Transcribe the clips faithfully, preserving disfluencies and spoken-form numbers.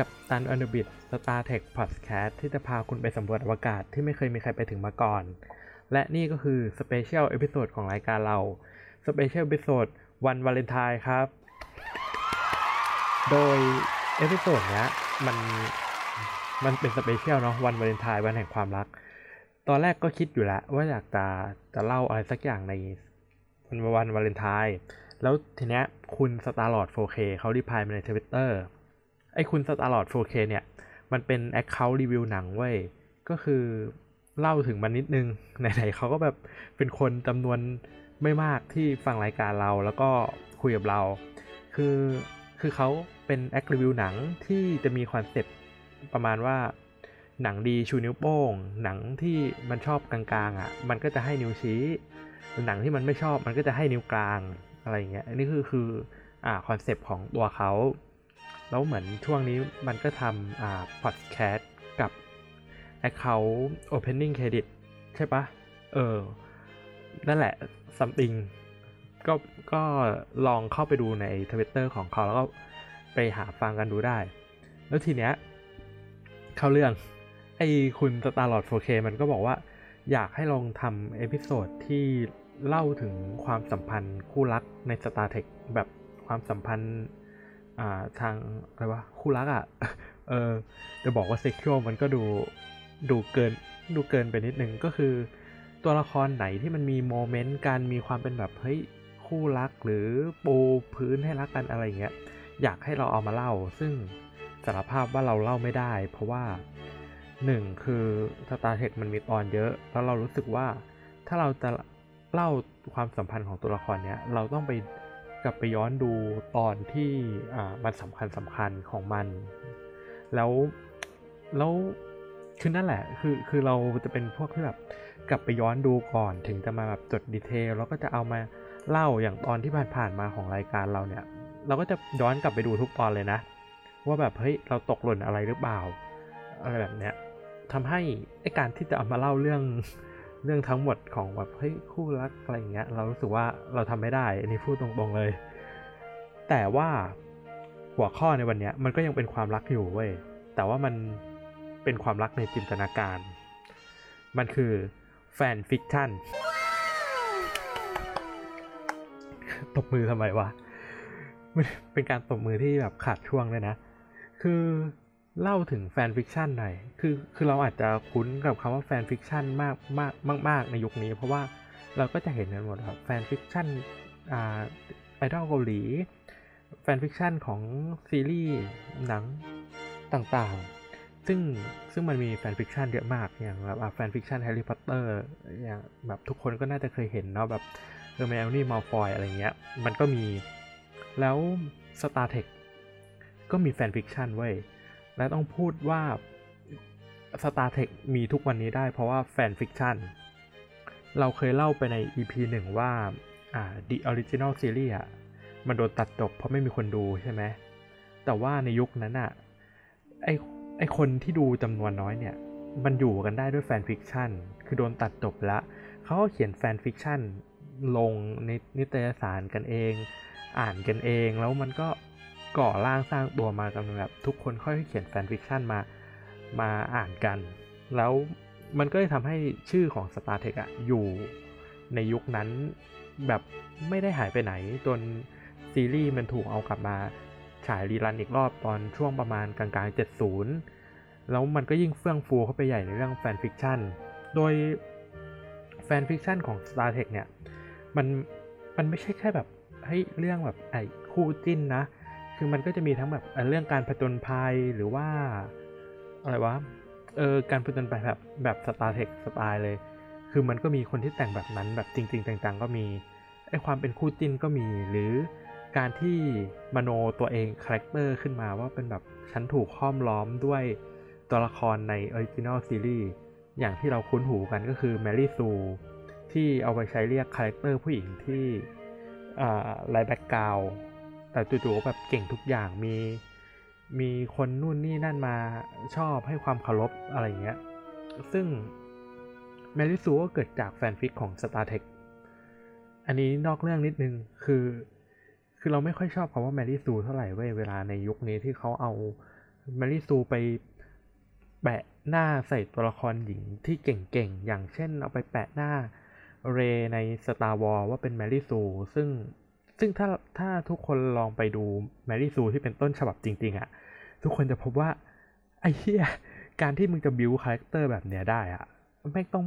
กับตันอนุบิด StarTech Plus Cat ที่จะพาคุณไปสำรวจอวกาศที่ไม่เคยมีใครไปถึงมาก่อนและนี่ก็คือสเปเชียลเอพิโซดของรายการเราสเปเชียลเอพิโซดวันวาเลนไทน์ครับโดยเอพิโซดเนี้ยมันมันเป็นสเปเชียลเนาะวันวาเลนไทน์วันแห่งความรักตอนแรกก็คิดอยู่แล้วว่าอยากจะจะเล่าอะไรสักอย่างในวันวันวาเลนไทน์แล้วทีเนี้ยคุณ Starlord โฟร์เค เขารีพลายมาใน Twitter ไอ้คุณ Starlord โฟร์เค เนี่ยมันเป็น account รีวิวหนังเว้ยก็คือเล่าถึงมันนิดนึงไหนๆเขาก็แบบเป็นคนจำนวนไม่มากที่ฟังรายการเราแล้วก็คุยกับเราคือคือเขาเป็นแอครีวิวหนังที่จะมีคอนเซ็ปต์ประมาณว่าหนังดีชูนิ้วโป้งหนังที่มันชอบกลางๆอ่ะมันก็จะให้นิ้วชี้หนังที่มันไม่ชอบมันก็จะให้นิ้วกลางอะไรอย่างเงี้ยอันนี้คือคืออ่าคอนเซ็ปต์ของตัวเขาแล้วเหมือนช่วงนี้มันก็ทำอ่าพอดแคสต์กับแอคเคาท์ opening credit ใช่ปะเออนั่นแหละ something ก็ก็ลองเข้าไปดูใน Twitter ของเขาแล้วก็ไปหาฟังกันดูได้แล้วทีเนี้ยเข้าเรื่องไอ้คุณ Starlord โฟร์เค มันก็บอกว่าอยากให้ลองทำเอพิโซดที่เล่าถึงความสัมพันธ์คู่รักใน StarTech แบบความสัมพันธ์อ่าทางอะไรวะคู่รักอ่ะเออจะบอกว่าเซ็กชวลมันก็ดูดูเกินดูเกินไปนิดนึงก็คือตัวละครไหนที่มันมีโมเมนต์การมีความเป็นแบบเฮ้ยคู่รักหรือปูพื้นให้รักกันอะไรอย่างเงี้ยอยากให้เราเอามาเล่าซึ่งสารภาพว่าเราเล่าไม่ได้เพราะว่าหนึ่งคือ Star Trek มันมีตอนเยอะแล้วเรารู้สึกว่าถ้าเราจะเล่าความสัมพันธ์ของตัวละครเนี้ยเราต้องไปกลับไปย้อนดูตอนที่อ่ามันสำคัญสำคัญของมันแล้วแล้วคือนั่นแหละคือคือเราจะเป็นพวกที่แบบกลับไปย้อนดูก่อนถึงจะมาแบบจดดีเทลแล้วก็จะเอามาเล่าอย่างตอนที่ผ่านๆมาของรายการเราเนี่ยเราก็จะย้อนกลับไปดูทุกตอนเลยนะว่าแบบเฮ้ยเราตกหล่นอะไรหรือเปล่าอะไรแบบเนี้ยทำให้ไอ้การที่จะเอามาเล่าเรื่องเรื่องทั้งหมดของแบบเฮ้ยคู่รักอะไรอย่างเงี้ยเรารู้สึกว่าเราทำไม่ได้อันนี้พูดตรงๆเลยแต่ว่าหัวข้อในวันเนี้ยมันก็ยังเป็นความรักอยู่เว้ยแต่ว่ามันเป็นความรักในจินตนาการมันคือแฟนฟิกชั่นตบมือทำไมวะเป็นการตบมือที่แบบขาดช่วงเลยนะคือเล่าถึงแฟนฟิกชั่นหน่อยคือคือเราอาจจะคุ้นกับคำว่าแฟนฟิกชั่นมากมากมากมากในยุคนี้เพราะว่าเราก็จะเห็นกันหมดครับแฟนฟิกชั่นอ่าไอดอลเกาหลีแฟนฟิกชั่นของซีรีส์หนังต่างๆซึ่งซึ่งมันมีแฟนฟิกชันเยอะมากอย่างแบบแฟนฟิกชันแฮร์รี่พอตเตอร์อย่างแบบทุกคนก็น่าจะเคยเห็นเนาะแบบเฮอร์ไมโอนี่มัลฟอยอะไรเงี้ยมันก็มีแล้ว StarTech ก็มีแฟนฟิกชันเว้ยและต้องพูดว่า StarTech มีทุกวันนี้ได้เพราะว่าแฟนฟิกชันเราเคยเล่าไปใน อี พี หนึ่งว่าอ่า The Original Series อ่ะมันโดนตัดจบเพราะไม่มีคนดูใช่ไหมแต่ว่าในยุคนั้นอ่ะไอไอคนที่ดูจำนวนน้อยเนี่ยมันอยู่กันได้ด้วยแฟนฟิกชันคือโดนตัดจบละเขาก็เขียนแฟนฟิกชันลงในนิตยสารกันเองอ่านกันเองแล้วมันก็ก่อร่างสร้างตัวมากันแบบทุกคนค่อยๆเขียนแฟนฟิกชันมามาอ่านกันแล้วมันก็เลยทำให้ชื่อของ StarTech อ่ะอยู่ในยุคนั้นแบบไม่ได้หายไปไหนจนซีรีส์มันถูกเอากลับมาฉายรีรันอีกรอบตอนช่วงประมาณกลางๆเจ็ดสิบแล้วมันก็ยิ่งเฟื่องฟูเข้าไปใหญ่ในเรื่องแฟนฟิกชันโดยแฟนฟิกชันของ StarTech เนี่ยมันมันไม่ใช่แค่แบบเฮ้ยเรื่องแบบไอ้คู่จิ้นนะคือมันก็จะมีทั้งแบบเรื่องการผจญภัยหรือว่าอะไรวะเออการผจญภัยแบบแบบ StarTech สไตล์เลยคือมันก็มีคนที่แต่งแบบนั้นแบบจริงๆจังๆก็มีไอ้ความเป็นคู่จิ้นก็มีหรือการที่มโนตัวเองคาแรคเตอร์ขึ้นมาว่าเป็นแบบฉันถูกห้อมล้อมด้วยตัวละครใน Original Series อย่างที่เราคุ้นหูกันก็คือ Mary Sue ที่เอาไปใช้เรียกคาแรคเตอร์ผู้หญิงที่อ่าไร้แบ็คกราวด์แต่จู่ๆแบบเก่งทุกอย่างมีมีคนนู่นนี่นั่นมาชอบให้ความเคารพอะไรเงี้ยซึ่ง Mary Sue ก็เกิดจากแฟนฟิกของ StarTech อันนี้นอกเรื่องนิดนึงคือคือเราไม่ค่อยชอบคำว่าแมรี่ซูเท่าไหร่เว้ยเวลาในยุคนี้ที่เขาเอา Mary Sue ไปแปะหน้าใส่ตัวละครหญิงที่เก่งๆอย่างเช่นเอาไปแปะหน้าเรใน Star Wars ว่าเป็น Mary Sue ซึ่งซึ่งถ้าถ้าทุกคนลองไปดู Mary Sue ที่เป็นต้นฉบับจริงๆอะทุกคนจะพบว่าไอ้เหี้ยการที่มึงจะบิวคาแรคเตอร์แบบเนี้ยได้อะแม่งต้อง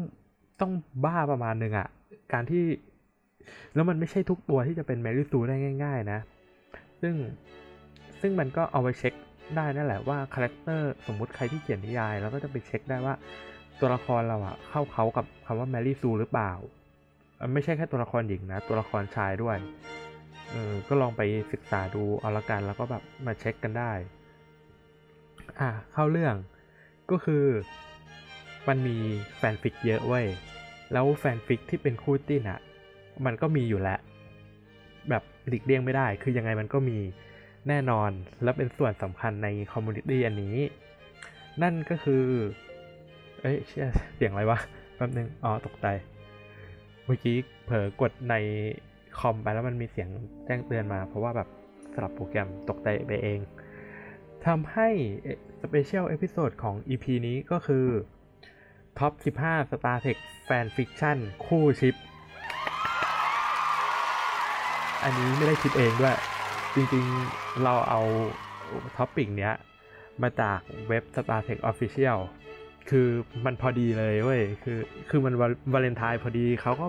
ต้องบ้าประมาณนึงอะการที่แล้วมันไม่ใช่ทุกตัวที่จะเป็น Mary Sue ได้ง่ายๆนะซึ่งซึ่งมันก็เอาไปเช็คได้นั่นแหละว่าคาแรคเตอร์สมมุติใครที่เขียนนิยายแล้วก็จะไปเช็คได้ว่าตัวละครเราอะเข้าเขากับคำว่า Mary Sue หรือเปล่าไม่ใช่แค่ตัวละครหญิงนะตัวละครชายด้วยเออก็ลองไปศึกษาดูเอาละกันแล้วก็แบบมาเช็คกันได้อ่ะเข้าเรื่องก็คือมันมีแฟนฟิกเยอะเว้ยแล้วแฟนฟิกที่เป็นคู่จิ้นอ่ะมันก็มีอยู่แล้วแบบหลีกเลี่ยงไม่ได้คือยังไงมันก็มีแน่นอนและเป็นส่วนสำคัญในคอมมูนิตี้อันนี้นั่นก็คือเอ้ยเสียงอะไรวะแป๊บนึงอ๋อตกใจเมื่อกี้เผลอกดในคอมไปแล้วมันมีเสียงแจ้งเตือนมาเพราะว่าแบบสลับโปรแกรมตกใจไปเองทำให้สเปเชียลเอพิโซดของ อี พี นี้ก็คือท็อปสิบห้า Star Trek Fan Fiction คู่ชิปอันนี้ไม่ได้คิดเองด้วยจริงๆเราเอาท็อปิกเนี้ยมาจากเว็บ Star Trek Official คือมันพอดีเลยเว้ยคือคือมันวาเลนไทน์พอดีเขาก็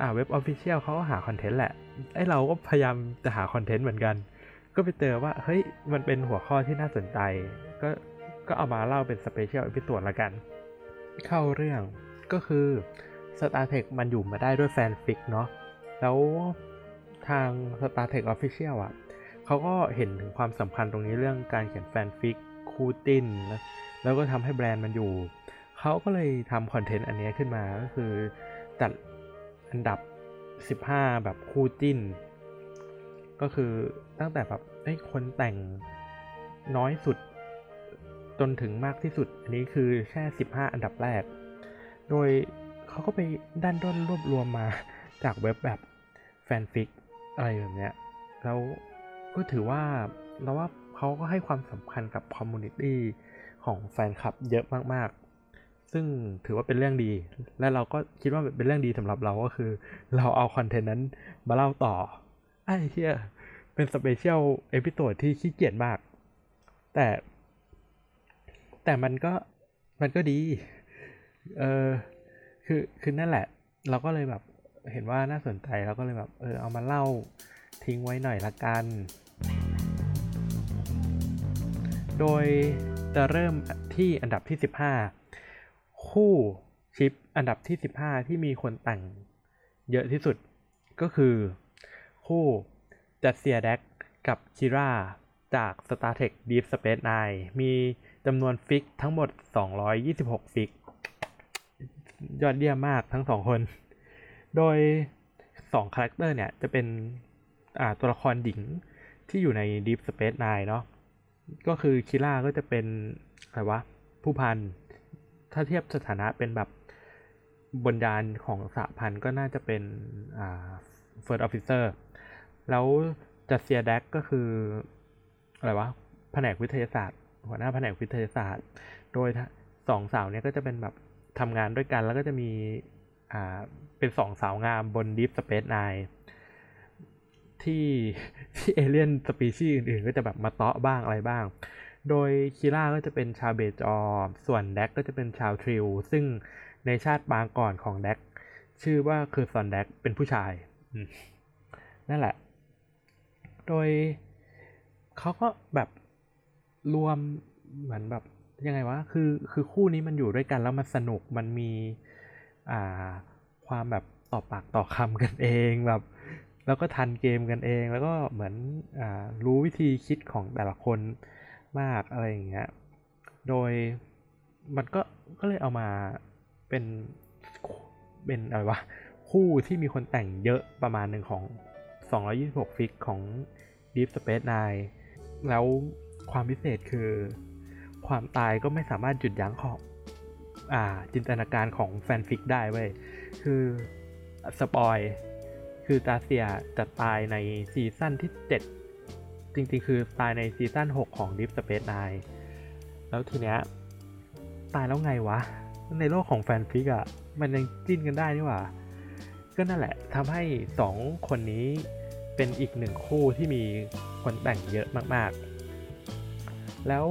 อ่าเว็บ Official เขาก็หาคอนเทนต์แหละไอ้เราก็พยายามจะหาคอนเทนต์เหมือนกันก็ไปเจอว่าเฮ้ยมันเป็นหัวข้อที่น่าสนใจก็ก็เอามาเล่าเป็นสเปเชียลเอพิโซดละกันเข้าเรื่องก็คือ Star Trek มันอยู่มาได้ด้วยแฟนฟิกเนาะแล้วทาง Star Trek Official อ่ะเขาก็เห็นถึงความสำคัญตรงนี้เรื่องการเขียนแฟนฟิกคู่จิ้นแล้วแล้วก็ทำให้แบรนด์มันอยู่เขาก็เลยทำคอนเทนต์อันนี้ขึ้นมาก็คือจัดอันดับสิบห้าแบบคู่จิ้นก็คือตั้งแต่แบบไอ้คนแต่งน้อยสุดจนถึงมากที่สุดอันนี้คือแค่สิบห้าอันดับแรกโดยเขาก็ไปดันด้นรวบรวมมาจากเว็บแบบแฟนฟิกอะไรแบบเนี้ยแล้วก็ถือว่าเราว่าเขาก็ให้ความสำคัญกับคอมมูนิตี้ของแฟนคลับเยอะมากๆซึ่งถือว่าเป็นเรื่องดีและเราก็คิดว่าเป็นเรื่องดีสำหรับเราก็คือเราเอาคอนเทนต์นั้นมาเล่าต่อไอ้เหี้ยเป็นสเปเชียลเอพิโซดที่ขี้เกียจมากแต่แต่มันก็มันก็ดีเออคือคือนั่นแหละเราก็เลยแบบเห็นว่าน่าสนใจเราก็เลยแบบเออเอามาเล่าทิ้งไว้หน่อยละกันโดยจะเริ่มที่อันดับที่สิบห้าคู่ชิปอันดับที่สิบห้าที่มีคนแต่งเยอะที่สุดก็คือคู่จัสเซียแดกกับคิร่าจาก Star Trek Deep Space Nine มีจำนวนฟิกทั้งหมดสองร้อยยี่สิบหกฟิกยอดเยี่ยมมากทั้งสองคนโดยสองคาแรคเตอร์เนี่ยจะเป็นอ่าตัวละครหญิงที่อยู่ใน Deep Space Nine เนาะก็คือคิร่าก็จะเป็นอะไรวะผู้พันถ้าเทียบสถานะเป็นแบบบนยานของสหพันธ์ก็น่าจะเป็นอ่า First Officerแล้วจัสเซียแดกก็คืออะไรวะแผนกวิทยาศาสตร์หัวหน้าแผนกวิทยาศาสตร์โดยสองสาวเนี่ยก็จะเป็นแบบทำงานด้วยกันแล้วก็จะมีอ่าเป็นสองสาวงามบน Deep Space Nine ที่ที่เอเลี่ยนสปีชีส์อื่นๆก็จะแบบมาเตาะบ้างอะไรบ้างโดยคิร่าก็จะเป็นชาวเบจอร์ส่วนแดกก็จะเป็นชาวทริลซึ่งในชาติปางก่อนของแดกชื่อว่าคือซอนแดกเป็นผู้ชายนั่นแหละโดยเขาก็แบบรวมเหมือนแบบยังไงวะคือคือคู่นี้มันอยู่ด้วยกันแล้วมันสนุกมันมีอ่าความแบบต่อปากต่อคำกันเองแบบแล้วก็ทันเกมกันเองแล้วก็เหมือนอ่ารู้วิธีคิดของแต่ละคนมากอะไรอย่างเงี้ยโดยมันก็ก็เลยเอามาเป็นเป็นอะไรวะคู่ที่มีคนแต่งเยอะประมาณนึงของสองร้อยยี่สิบหกฟิกของ Deep Space Nine แล้วความพิเศษคือความตายก็ไม่สามารถหยุดยั้งของอ่าจินตนาการของแฟนฟิกได้เว้ยคือสปอยคือตาเสียจะตายในซีซั่นที่เจ็ด จริงๆคือตายในซีซั่นหกของ Deep Space Nine แล้วทีเนี้ยตายแล้วไงวะในโลกของแฟนฟิกอ่ะมันยังจิ้นกันได้นี่หว่าก็นั่นแหละทำให้สองคนนี้เป็นอีกหนึ่งคู่ที่มีคนแต่งเยอะมากๆแล้ว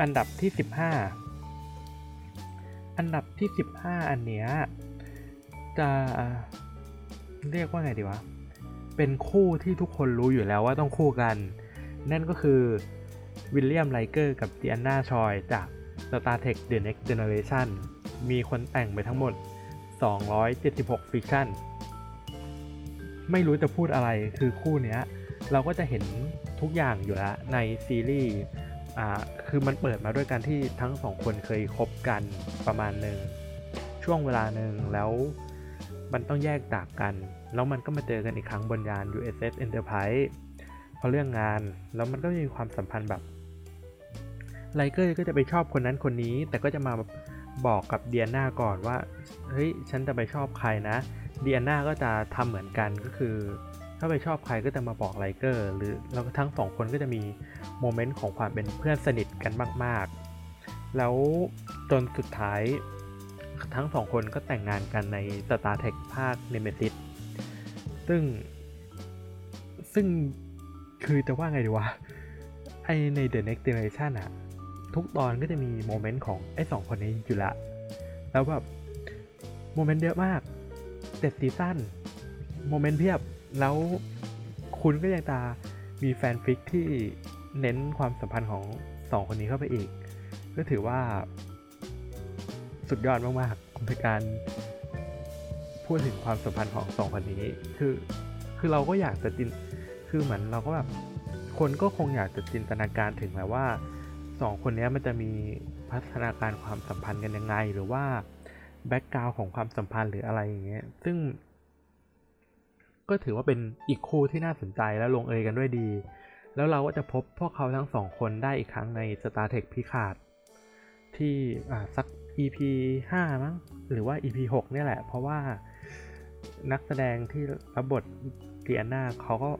อันดับที่สิบห้าอันดับที่สิบห้าอันเนี้ยจะเรียกว่าไงดีวะเป็นคู่ที่ทุกคนรู้อยู่แล้วว่าต้องคู่กันนั่นก็คือวิลเลียมไลเกอร์กับจีอันนาชอยจาก Star Trek The Next Generation มีคนแต่งไปทั้งหมดสองร้อยเจ็ดสิบหกฟิกชั่นไม่รู้จะพูดอะไรคือคู่เนี้ยเราก็จะเห็นทุกอย่างอยู่แล้วในซีรีส์อ่าคือมันเปิดมาด้วยกันที่ทั้งสองคนเคยคบกันประมาณหนึ่งช่วงเวลาหนึ่งแล้วมันต้องแยกจากกันแล้วมันก็มาเจอกันอีกครั้งบนยาน ยู เอส เอส Enterprise เพราะเรื่องงานแล้วมันก็มีความสัมพันธ์แบบไลเกอร์ก็จะไปชอบคนนั้นคนนี้แต่ก็จะมาบอกกับเดียน่าก่อนว่าเฮ้ยฉันจะไปชอบใครนะเดียน่าก็จะทำเหมือนกันก็คือถ้าไปชอบใครก็จะมาบอกไลเกอร์หรือแล้วทั้งสองคนก็จะมีโมเมนต์ของความเป็นเพื่อนสนิทกันมากๆแล้วจนสุดท้ายทั้งสองคนก็แต่งงานกันใน Star Trek ภาค Nemesis ซึ่งซึ่งคือจะว่าไงดีวะไอใน The Next Generation อะทุกตอนก็จะมีโมเมนต์ของไอ้สองคนนี้อยู่ละแล้วแบบโมเมนต์เยอะมากเจ็ดซีซั่นโมเมนต์เพียบแล้วคุณก็ยังตามีแฟนฟิกที่เน้นความสัมพันธ์ของสองคนนี้เข้าไปอีกก็ถือว่าสุดยอดมากๆในการพูดถึงความสัมพันธ์ของสองคนนี้คือคือเราก็อยากจะจินคือเหมือนเราก็แบบคนก็คงอยากจะจินตนาการถึงแหละว่าสองคนนี้มันจะมีพัฒนาการความสัมพันธ์กันยังไงหรือว่าแบ็คกราวด์ของความสัมพันธ์หรืออะไรอย่างเงี้ยซึ่งก็ถือว่าเป็นอีกคู่ที่น่าสนใจและลงเอยกันด้วยดีแล้วเราก็จะพบพวกเขาทั้งสองคนได้อีกครั้งใน Star Trek พิฆาตที่อ่าสัก อี พี ห้ามั้งหรือว่า อี พี หกเนี่ยแหละเพราะว่านักแสดงที่รับบทเดียน่าเขาก็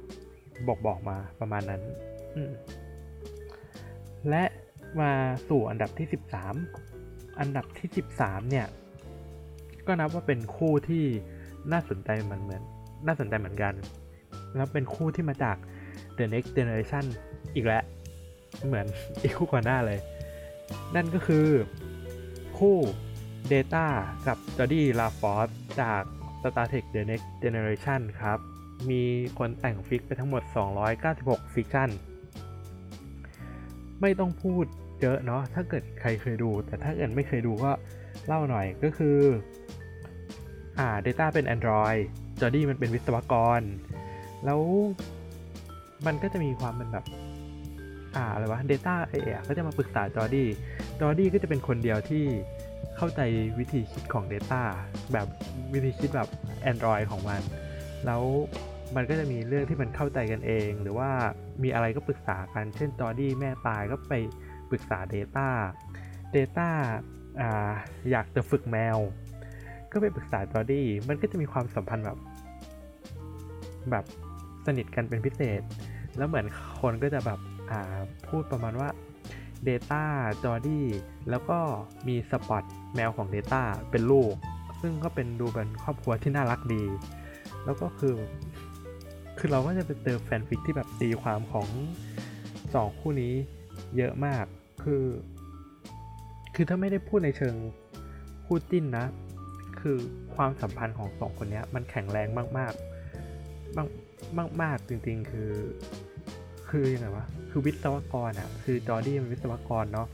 บอกบอกมาประมาณนั้นและมาสู่อันดับที่สิบสามอันดับที่สิบสามเนี่ยก็นับว่าเป็นคู่ที่น่าสนใจเหมือนเหมือนน่าสนใจเหมือนกันแล้วเป็นคู่ที่มาจาก The Next Generation อีกแล้วเหมือนอีกคู่ก่อนหน้าเลยนั่นก็คือคู่ Data กับ Jodie LaForce จาก Star Trek The Next Generation ครับมีคนแต่งฟิกไปทั้งหมดสองร้อยเก้าสิบหกฟิกชั่นไม่ต้องพูดเยอะเนาะถ้าเกิดใครเคยดูแต่ถ้าเกิดไม่เคยดูก็เล่าหน่อยก็คืออ่า Data เป็น Android จอร์ดี้มันเป็นวิศวกรแล้วมันก็จะมีความเป็นแบบอ่าอะไรวะ Data ไอ้อ่ะก็จะมาปรึกษาจอร์ดี้จอร์ดี้ก็จะเป็นคนเดียวที่เข้าใจวิธีคิดของ Data แบบวิธีคิดแบบ Android ของมันแล้วมันก็จะมีเรื่องที่มันเข้าใจกันเองหรือว่ามีอะไรก็ปรึกษากันเช่นจอร์ดี้แม่ตายก็ไปปรึกษา Data Data อ่าอยากจะฝึกแมวก็ไปปรึกษาจอร์ดี้มันก็จะมีความสัมพันธ์แบบแบบสนิทกันเป็นพิเศษแล้วเหมือนคนก็จะแบบอ่าพูดประมาณว่า Data จอร์ดี้แล้วก็มีสปอตแมวของ Data เป็นลูกซึ่งก็เป็นดูเป็นครอบครัวที่น่ารักดีแล้วก็คือคือเราก็จะไปเจอแฟนฟิกที่แบบตีความของสองคู่นี้เยอะมากคือคือถ้าไม่ได้พูดในเชิงคู่จิ้นนะคือความสัมพันธ์ของสองคนนี้มันแข็งแรงมากๆมากมากจริงๆคือคือยังไงวะคือวิศวกรอ่ะคือจอร์ดี้มันวิศวกรเนาะ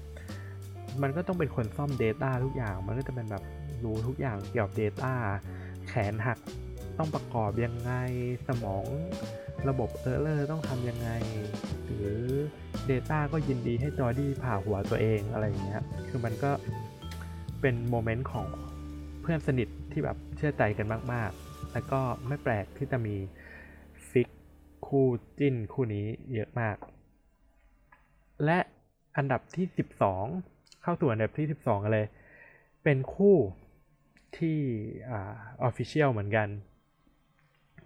มันก็ต้องเป็นคนซ่อม Data ทุกอย่างมันก็จะเป็นแบบรู้ทุกอย่างเกี่ยวกับ Data แขนหักต้องประกอบยังไงสมองระบบเออร์เลอร์ต้องทำยังไงหรือ Data ก็ยินดีให้จอร์ดี้ผ่าหัวตัวเองอะไรอย่างเงี้ยคือมันก็เป็นโมเมนต์ของเพื่อนสนิทที่แบบเชื่อใจกันมากๆแล้วก็ไม่แปลกที่จะมีฟิกคู่จิ้นคู่นี้เยอะมากและอันดับที่สิบสองเข้าสู่อันดับที่สิบสองกันเลยเป็นคู่ที่อ่า official เหมือนกัน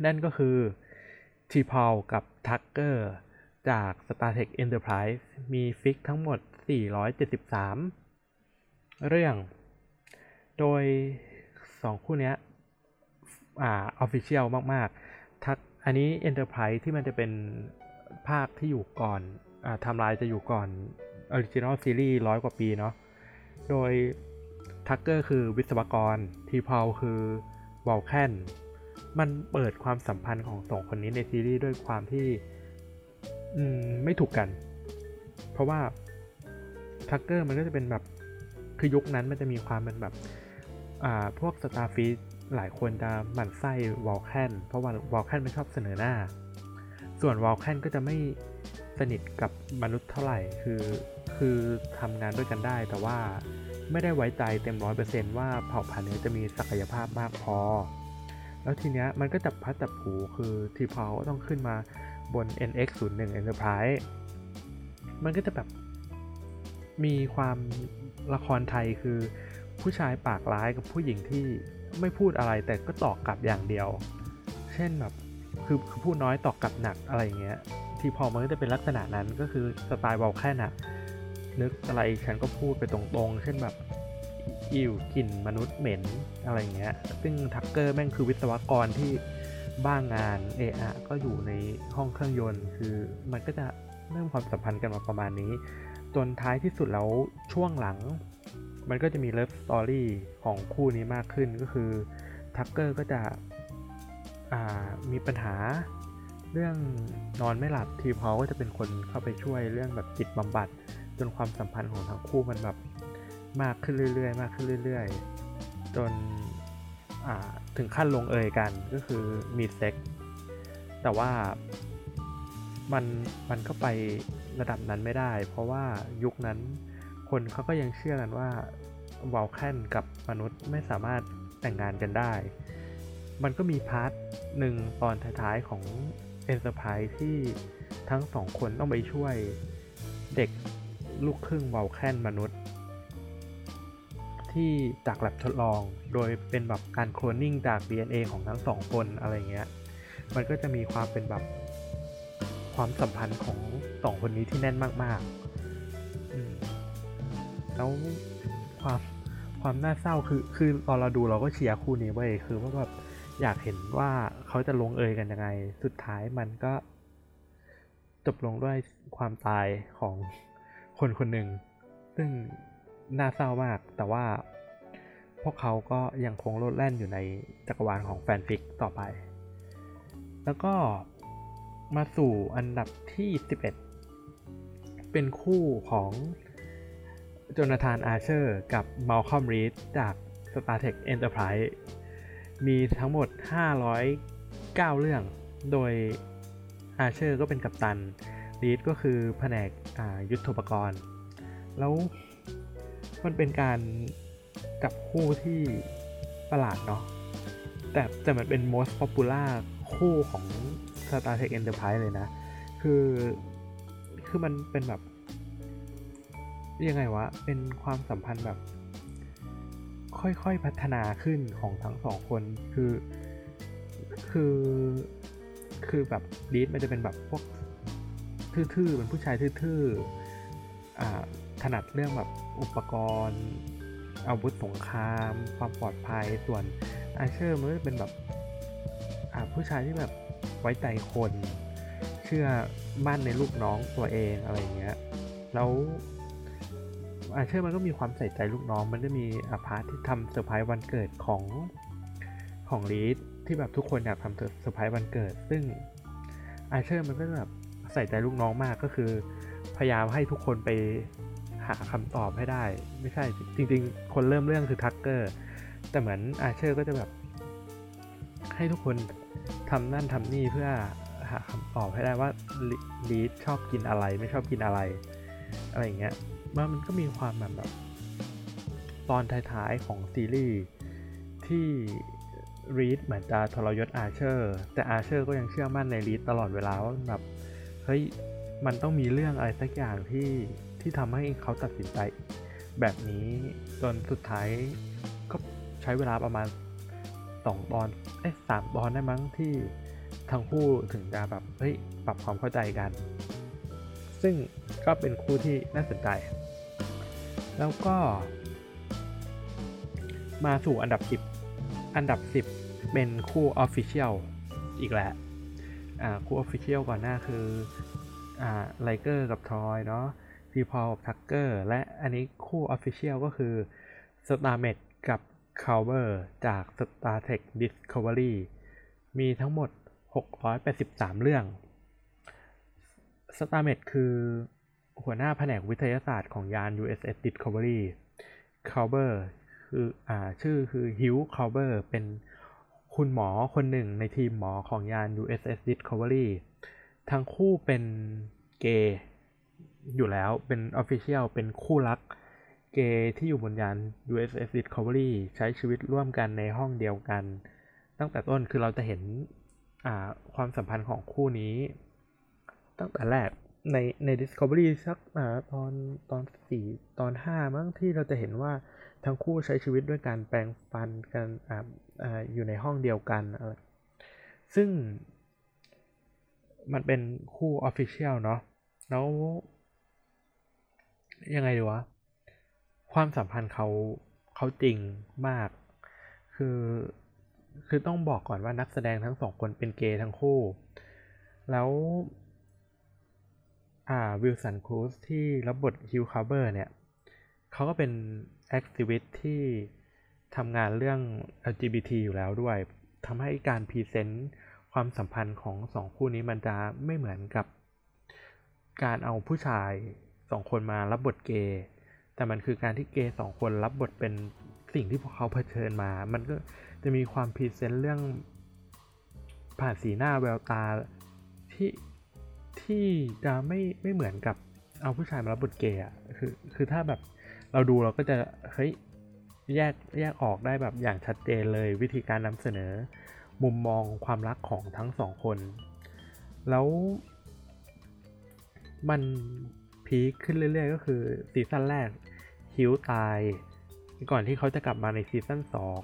นั่นก็คือทีพอลกับทักเกอร์ จาก Star Trek Enterprise มีฟิกทั้งหมดสี่ร้อยเจ็ดสิบสามเรื่องโดยสองคู่เนี้ยอ่า official มากๆทักอันนี้ Enterprise ที่มันจะเป็นภาคที่อยู่ก่อนอ่าไทม์ไลน์จะอยู่ก่อน Original Series หนึ่งร้อยกว่าปีเนาะโดยทักเกอร์คือวิศวกรทีพาวคือวอลแคนมันเปิดความสัมพันธ์ของสองคนนี้ในซีรีส์ด้วยความที่ไม่ถูกกันเพราะว่าทักเกอร์มันก็จะเป็นแบบคือยุคนั้นมันจะมีความเป็นแบบอ่าพวกสตาร์ฟีหลายคนจะหมั่นไส้วอลแคนเพราะว่าวอลแคนมันชอบเสนอหน้าส่วนวอลแคนก็จะไม่สนิทกับมนุษย์เท่าไหร่คือคือทำงานด้วยกันได้แต่ว่าไม่ได้ไว้ใจเต็ม หนึ่งร้อยเปอร์เซ็นต์ ว่าเผ่าพันธุ์นี้จะมีศักยภาพมากพอแล้วทีเนี้ยมันก็จับพัดจับผูคือทีพาวต้องขึ้นมาบน เอ็น เอ็กซ์ ศูนย์ หนึ่ง Enterprise มันก็จะแบบมีความละครไทยคือผู้ชายปากร้ายกับผู้หญิงที่ไม่พูดอะไรแต่ก็ตอบกลับอย่างเดียวเช่นแบบคือคือพูดน้อยตอบกลับหนักอะไรอย่างเงี้ยทีพาวมันก็จะเป็นลักษณะนั้นก็คือสไตล์เบาแค่น่ะนึกอะไรฉันก็พูดไปตรงๆเช่นแบบอิ่วกลิ่นมนุษย์เหม็นอะไรเงี้ยซึ่งทักเกอร์แม่งคือวิศวกรที่บ้างงานเออะก็อยู่ในห้องเครื่องยนต์คือมันก็จะเริ่มความสัมพันธ์กันมาประมาณนี้จนท้ายที่สุดแล้วช่วงหลังมันก็จะมีเลิฟสตอรี่ของคู่นี้มากขึ้นก็คือทักเกอร์ก็จะอ่ามีปัญหาเรื่องนอนไม่หลับทีพอก็จะเป็นคนเข้าไปช่วยเรื่องแบบจิตบำบัดจนความสัมพันธ์ของทั้งคู่มันแบบมากขึ้นเรื่อยๆมากขึ้นเรื่อยๆจนถึงขั้นลงเอยกันก็คือมีเซ็กซ์แต่ว่ามันมันก็ไประดับนั้นไม่ได้เพราะว่ายุคนั้นคนเขาก็ยังเชื่อกันว่าวอลแคนกับมนุษย์ไม่สามารถแต่งงานกันได้มันก็มีพาร์ทหนึ่งตอนท้ายๆของ Enterprise ที่ทั้งสองคนต้องไปช่วยเด็กลูกครึ่งวอลแคนมนุษย์ที่จากแลบทดลองโดยเป็นแบบการโคลนนิ่งจาก ดี เอ็น เอ ของทั้งสองคนอะไรเงี้ยมันก็จะมีความเป็นแบบความสัมพันธ์ของสองคนนี้ที่แน่นมากๆแล้วความความน่าเศร้าคือคือตอนเราดูเราก็เชียร์คู่นี้ไว้คือว่าแบบอยากเห็นว่าเขาจะลงเอยกันยังไงสุดท้ายมันก็จบลงด้วยความตายของคนคนหนึ่งซึ่งน่าเศร้ามากแต่ว่าพวกเขาก็ยังคงโลดแล่นอยู่ในจักรวาลของแฟนฟิกต่อไปแล้วก็มาสู่อันดับที่สิบเอ็ดเป็นคู่ของโจนาธานอาร์เชอร์กับมัลคอมรีดจาก Star Trek Enterprise มีทั้งหมดห้าร้อยเก้าเรื่องโดยอาร์เชอร์ก็เป็นกัปตันรีดก็คือแผนกยุทโธปกรณ์แล้วมันเป็นการจับคู่ที่ประหลาดเนาะแต่แต่มันเป็น most popular คู่ของ Star Trek Enterprise เลยนะคือคือมันเป็นแบบยังไงวะเป็นความสัมพันธ์แบบค่อยๆพัฒนาขึ้นของทั้งสองคนคือคือคือแบบดีดมันจะเป็นแบบพวกทื่อๆเป็นผู้ชายทื่อๆอ่าถนัดเรื่องแบบอุปกรณ์อาวุธสงครามความปลอดภัยส่วนอาร์เชอร์มันก็เป็นแบบผู้ชายที่แบบไว้ใจคนเชื่อมั่นในลูกน้องตัวเองอะไรเงี้ยแล้วอาร์เชอร์มันก็มีความใส่ใจลูกน้องมันจะมีอาพาร์ทที่ทำเซอร์ไพรส์วันเกิดของของลีดที่แบบทุกคนอยากทำเซอร์ไพรส์วันเกิดซึ่งอาร์เชอร์มันก็แบบใส่ใจลูกน้องมากก็คือพยายามให้ทุกคนไปหาคำตอบให้ได้ไม่ใช่จริงๆคนเริ่มเรื่องคือทักเกอร์แต่เหมือนอาร์เชอร์ก็จะแบบให้ทุกคนทำนั่นทำนี่เพื่อหาคำตอบให้ได้ว่าลีดชอบกินอะไรไม่ชอบกินอะไรอะไรอย่างเงี้ยมันก็มีความแบบตอนท้ายๆของซีรีส์ที่ลีดเหมือนจะทรยศอาร์เชอร์แต่อาร์เชอร์ก็ยังเชื่อมั่นในลีดตลอดเวลาว่าแบบเฮ้ยมันต้องมีเรื่องอะไรสักอย่างที่ที่ทำให้เขาตัดสินใจแบบนี้จนสุดท้ายก็ใช้เวลาประมาณสองตอนเอ๊ะสามตอนได้มั้งที่ทั้งคู่ถึงจะแบบเฮ้ยปรับความเข้าใจกัน ซึ่งก็เป็นคู่ที่น่าสนใจแล้วก็มาสู่อันดับสิบอันดับสิบเป็นคู่ Official อีกแล้วอ่าคู่ Official ก่อนหน้าคืออ่าไลเกอร์กับทรอยเนาะพีพอลกับทักเกอร์และอันนี้คู่ Official ก็คือ StarMed กับ Cover จาก Star Trek Discovery มีทั้งหมดหกร้อยแปดสิบสามเรื่อง StarMed คือหัวหน้าแผนกวิทยาศาสตร์ของยาน ยู เอส เอส Discovery Cover คืออ่าชื่อคือฮิว Cover เป็นคุณหมอคนหนึ่งในทีมหมอของยาน ยู เอส เอส Discovery ทั้งคู่เป็นเกย์อยู่แล้วเป็น Official เป็นคู่รักเกย์ที่อยู่บนยาน ยู เอส เอส Discovery ใช้ชีวิตร่วมกันในห้องเดียวกันตั้งแต่ต้นคือเราจะเห็นอ่าความสัมพันธ์ของคู่นี้ตั้งแต่แรกในใน Discovery สักอ่าตอนตอนสี่ตอนห้ามั้งที่เราจะเห็นว่าทั้งคู่ใช้ชีวิตด้วยการแปรงฟันกันอ่าอ่าอยู่ในห้องเดียวกันอะไรซึ่งมันเป็นคู่ Official เนาะแล้วยังไงดีวะความสัมพันธ์เขาเขาจริงมากคือคือต้องบอกก่อนว่านักแสดงทั้งสองคนเป็นเกย์ทั้งคู่แล้วอ่าวิลสันครูซที่รับบทฮิวคาร์เบอร์เนี่ยเขาก็เป็นแอคทิวิสต์ที่ทำงานเรื่อง แอล จี บี ที อยู่แล้วด้วยทำให้การพรีเซนต์ความสัมพันธ์ของสองคู่นี้มันจะไม่เหมือนกับการเอาผู้ชายสองคนมารับบทเกย์แต่มันคือการที่เกย์สองคนรับบทเป็นสิ่งที่พวกเขาเผชิญมามันก็จะมีความพรีเซนต์เรื่องผ่านสีหน้าแววตาที่ที่จะไม่ไม่เหมือนกับเอาผู้ชายมารับบทเกย์อ่ะคือคือถ้าแบบเราดูเราก็จะเฮ้ยแยกแยกออกได้แบบอย่างชัดเจนเลยวิธีการนำเสนอมุมมองความรักของทั้งสองคนแล้วมันพีคขึ้นเรื่อยๆก็คือซีซั่นแรกฮิวตายก่อนที่เขาจะกลับมาในซีซั่นสอง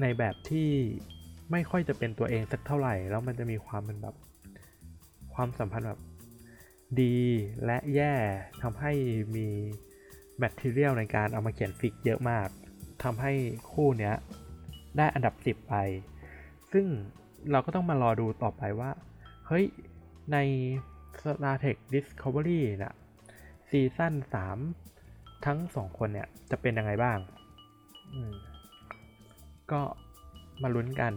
ในแบบที่ไม่ค่อยจะเป็นตัวเองสักเท่าไหร่แล้วมันจะมีความเป็นแบบความสัมพันธ์แบบดีและแย่ทำให้มีแมททีเรียลในการเอามาเขียนฟิกเยอะมากทำให้คู่เนี้ยได้อันดับสิบไปซึ่งเราก็ต้องมารอดูต่อไปว่าเฮ้ยใน Star Trek Discovery น่ะซีซั่นสามทั้งสองคนเนี่ยจะเป็นยังไงบ้างอืมก็มาลุ้นกัน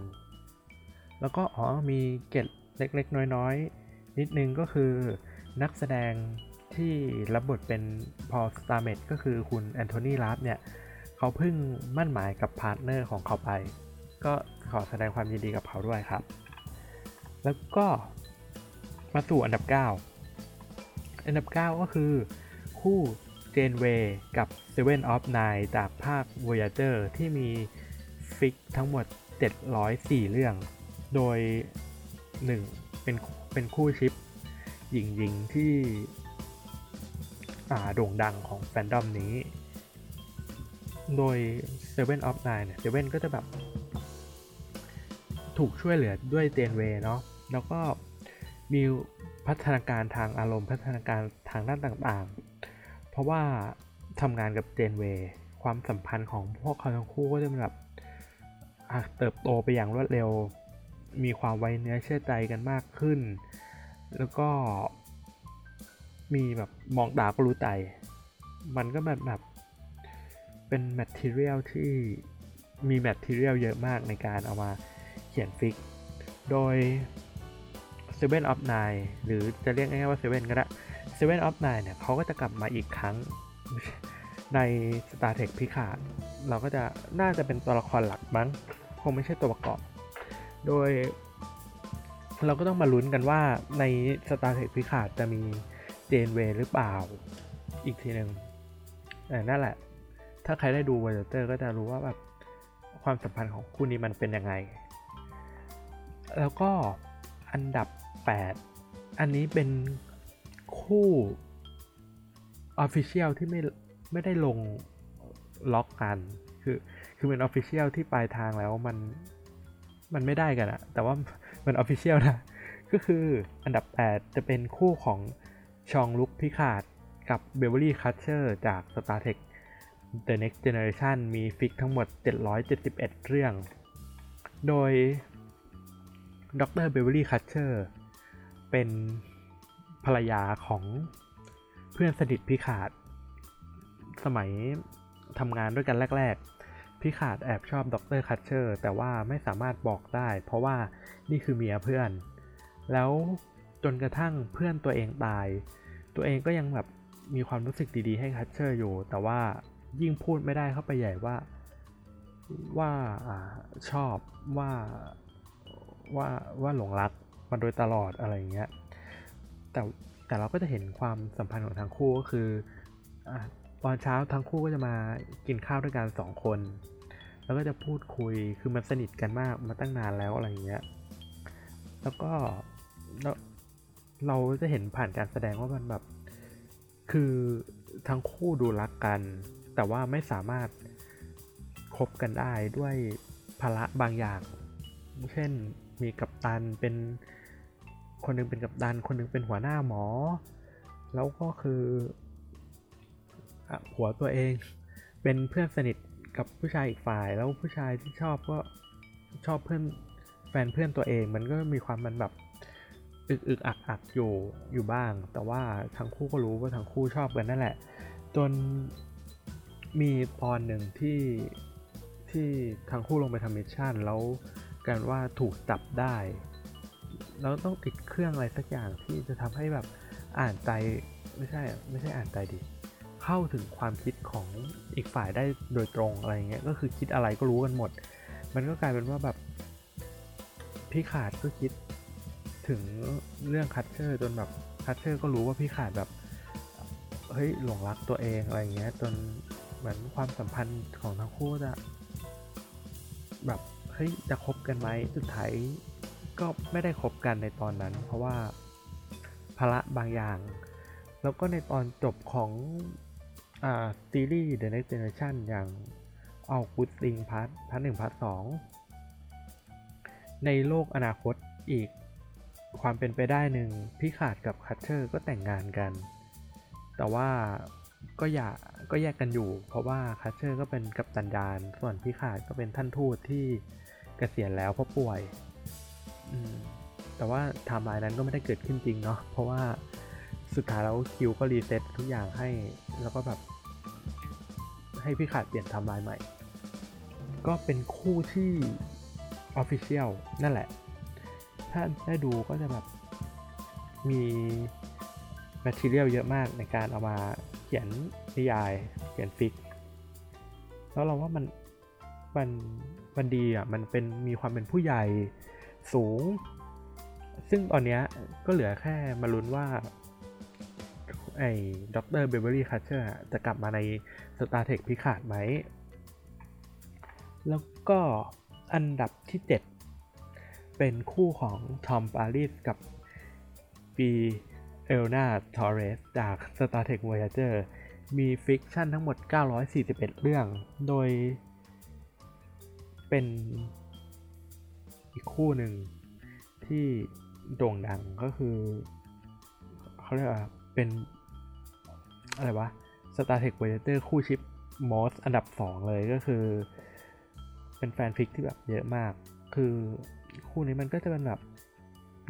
แล้วก็อ๋อมีเกร็ดเล็กๆน้อยๆนิดนึงก็คือนักแสดงที่รับบทเป็นพอล สตาร์เมดก็คือคุณแอนโทนี ลาฟเนี่ยเขาเพิ่งมั่นหมายกับพาร์ทเนอร์ของเขาไปก็ขอแสดงความยินดีกับเขาด้วยครับแล้วก็มาสู่อันดับเก้าอันดับเก้าก็คือคู่เจนเวย์กับเซเว่น of ไนน์จากภาค Voyager ที่มีฟิกทั้งหมดเจ็ดร้อยสี่เรื่องโดยหนึ่งเป็นเป็นคู่ชิปหญิงๆที่อ่าโด่งดังของแฟนดอมนี้โดย เซเว่น of ไนน์เนี่ยเซเว่นก็จะแบบถูกช่วยเหลือด้วยเจนเวย์เนาะแล้วก็มีพัฒนาการทางอารมณ์พัฒนาการทางด้านต่างๆเพราะว่าทำงานกับเจนเวย์ความสัมพันธ์ของพวกเขาทั้งคู่ก็จะแบบเติบโตไปอย่างรวดเร็วมีความไว้เนื้อเชื่อใจกันมากขึ้นแล้วก็มีแบบมองตาก็รู้ใจมันก็แบบแบบเป็นแมททีเรียลที่มีแมททีเรียลเยอะมากในการเอามาเขียนฟิกโดยเซเว่น of ไนน์หรือจะเรียกง่ายๆว่าเซเว่นก็ได้เซเว่น of ไนน์เนี่ยเขาก็จะกลับมาอีกครั้งใน Star Trek พิฆาตเราก็จะน่าจะเป็นตัวละครหลักมั้งคงไม่ใช่ตัวประกอบโดยเราก็ต้องมาลุ้นกันว่าใน Star Trek พิฆาตจะมีเจนเวย์หรือเปล่าอีกทีนึงแต่นั่นแหละถ้าใครได้ดู Voyager ก็จะรู้ว่าแบบความสัมพันธ์ของคู่นี้มันเป็นยังไงแล้วก็อันดับแปดอันนี้เป็นคู่ Official ที่ไม่ไม่ได้ลงล็อกกันคือคือเป็น Official ที่ปลายทางแล้วมันมันไม่ได้กันอะแต่ว่ามัน Official นะก็คืออันดับแปดจะเป็นคู่ของ ชองลุคพิคาร์ดกับเบเวอรี่คัตเชอร์จาก Star Trek The Next Generation มีฟิกทั้งหมดเจ็ดร้อยเจ็ดสิบเอ็ดเรื่องโดยดร. เบเวอรี่คัตเชอร์เป็นภรรยาของเพื่อนสนิทพิคาร์ดสมัยทำงานด้วยกันแรกๆพิคาร์ดแอบชอบดร. คัตเชอร์แต่ว่าไม่สามารถบอกได้เพราะว่านี่คือเมียเพื่อนแล้วจนกระทั่งเพื่อนตัวเองตายตัวเองก็ยังแบบมีความรู้สึกดีๆให้คัตเชอร์อยู่แต่ว่ายิ่งพูดไม่ได้เข้าไปใหญ่ว่าว่าชอบว่าว่าว่าหลงรักมาโดยตลอดอะไรอย่างเงี้ยแต่แต่เราก็จะเห็นความสัมพันธ์ของทั้งคู่ก็คือตอนเช้าทั้งคู่ก็จะมากินข้าวด้วยกันสองคนแล้วก็จะพูดคุยคือมันสนิทกันมากมาตั้งนานแล้วอะไรอย่างเงี้ยแล้วก็เราจะเห็นผ่านการแสดงว่ามันแบบคือทั้งคู่ดูรักกันแต่ว่าไม่สามารถคบกันได้ด้วยภาระบางอย่างเช่นมีกัปตันเป็นคนนึงเป็นกัปตันคนนึงเป็นหัวหน้าหมอแล้วก็คือผัวตัวเองเป็นเพื่อนสนิทกับผู้ชายอีกฝ่ายแล้วผู้ชายที่ชอบก็ชอบเพื่อนแฟนเพื่อนตัวเองมันก็มีความมันแบบอึกอึกอักอักอยู่อยู่บ้างแต่ว่าทั้งคู่ก็รู้ว่าทั้งคู่ชอบกันนั่นแหละจนมีตอนหนึ่งที่ที่ทั้งคู่ลงไปทำมิชชั่นแล้วกันว่าถูกจับได้แล้วต้องติดเครื่องอะไรสักอย่างที่จะทำให้แบบอ่านใจไม่ใช่ไม่ใช่อ่านใจดิเข้าถึงความคิดของอีกฝ่ายได้โดยตรงอะไรเงี้ยก็คือคิดอะไรก็รู้กันหมดมันก็กลายเป็นว่าแบบพี่ขาดก็คิดถึงเรื่องคัตเชอร์จนแบบคัตเชอร์ก็รู้ว่าพี่ขาดแบบเฮ้ยหลงรักตัวเองอะไรเงี้ยจนเหมือนความสัมพันธ์ของทั้งคู่จะแบบเฮ้ยจะคบกันไหมสุดท้ายก็ไม่ได้คบกันในตอนนั้นเพราะว่าภาระบางอย่างแล้วก็ในตอนจบของอ่าซีรีส์ The Next Generation อย่างเอากุดซิงพาร์ทพาร์ทหนึ่งพาร์ทสองในโลกอนาคตอีกความเป็นไปได้หนึ่งพี่ขาดกับคัตเชอร์ก็แต่งงานกันแต่ว่าก็อย่าก็แยกกันอยู่เพราะว่าคัตเชอร์ก็เป็นกัปตันยานส่วนพี่ขาดก็เป็นท่านทูตที่เกษียณแล้วเพราะป่วยแต่ว่าไทม์ไลน์นั้นก็ไม่ได้เกิดขึ้นจริงเนาะเพราะว่าสุดท้ายแล้วคิวก็รีเซ็ตทุกอย่างให้แล้วก็แบบให้พี่ขาดเปลี่ยนไทม์ไลน์ใหม่ก็เป็นคู่ที่ออฟฟิเชียลนั่นแหละถ้าได้ดูก็จะแบบมีแมททีเรียลเยอะมากในการเอามาเขียนนิยายเขียนฟิกแล้วเราว่ามันมันมันดีอ่ะมันเป็นมีความเป็นผู้ใหญ่สูงซึ่งตอนนี้ก็เหลือแค่มาลุ้นว่าไอ้ด็อกเตอร์เบเวอรี่คัตเชอร์จะกลับมาใน Star Trek พิขาดไหมแล้วก็อันดับที่เจ็ดเป็นคู่ของทอมปาริสกับปีเอลนาทอเรสจาก Star Trek Voyager มีฟิกชั่นทั้งหมดเก้าร้อยสี่สิบเอ็ดเรื่องโดยเป็นอีกคู่หนึ่งที่โด่งดังก็คือเขาเรียกว่าเป็นอะไรวะ Star Trek Voyager คู่ชิปมอสอันดับสองเลยก็คือเป็นแฟนฟิกที่แบบเยอะมากคือคู่นี้มันก็จะเป็นแบบ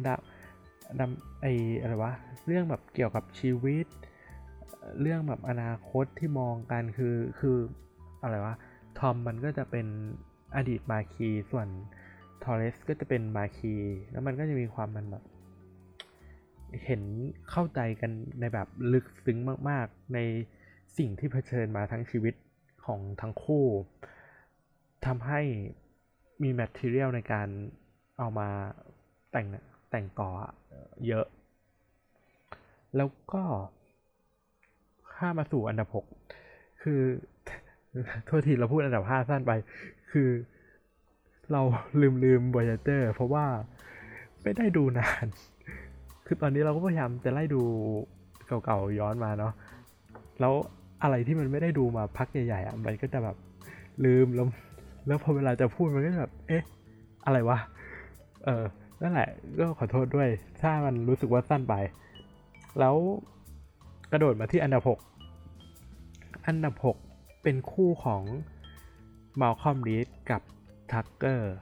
ดาวดำไอ้อะไรวะเรื่องแบบเกี่ยวกับชีวิตเรื่องแบบอนาคตที่มองกันคือคืออะไรวะทอมมันก็จะเป็นอดีตมาคีส่วนทอเรสก็จะเป็นมาคีแล้วมันก็จะมีความมันแบบเห็นเข้าใจกันในแบบลึกซึ้งมากๆในสิ่งที่เผชิญมาทั้งชีวิตของทั้งคู่ทำให้มีแมททีเรียลในการเอามาแต่งแต่งต่อเยอะแล้วก็ข้ามาสู่อันดับหกคือโทษทีเราพูดอันดับห้าสั้นไปคือเราลืมลืม Voyager เพราะว่าไม่ได้ดูนานคือตอนนี้เราก็พยายามจะไล่ดูเก่าๆย้อนมาเนาะแล้วอะไรที่มันไม่ได้ดูมาพักใหญ่ๆอ่ะมันก็จะแบบลืมแล้วแล้วพอเวลาจะพูดมันก็แบบเอ๊ะอะไรวะเออนั่นแหละก็ขอโทษด้วยถ้ามันรู้สึกว่าสั้นไปแล้ว กระโดดมาที่อันดับหกอันดับหกเป็นคู่ของมาลคอม รีดกับทักเกอร์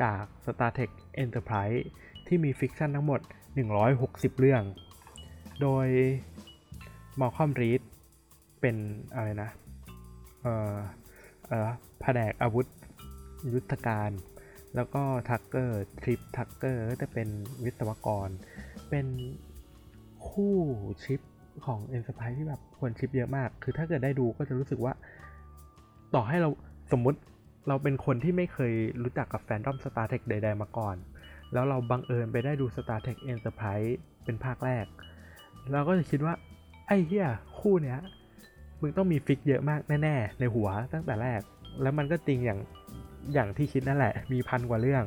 จาก Star Trek Enterprise ที่มีฟิกชันทั้งหมดหนึ่งร้อยหกสิบเรื่องโดยมาลคอม รีดเป็นอะไรนะเอ่อเอ่อแผนกอาวุธยุทธการแล้วก็ทักเกอร์ทริปทักเกอร์ก็จะเป็นวิศวกรเป็นคู่ชิปของ Enterprise ที่แบบคนชิปเยอะมากคือถ้าเกิดได้ดูก็จะรู้สึกว่าต่อให้เราสมมุติเราเป็นคนที่ไม่เคยรู้จักกับแฟนดอม Star Trek ใดๆมาก่อนแล้วเราบังเอิญไปได้ดู Star Trek Enterprise เป็นภาคแรกเราก็จะคิดว่าไอ้เหี้ยคู่เนี้ยมึงต้องมีฟิกเยอะมากแน่ๆในหัวตั้งแต่แรกแล้วมันก็จริงอย่างอย่างที่คิดนั่นแหละมีพันกว่าเรื่อง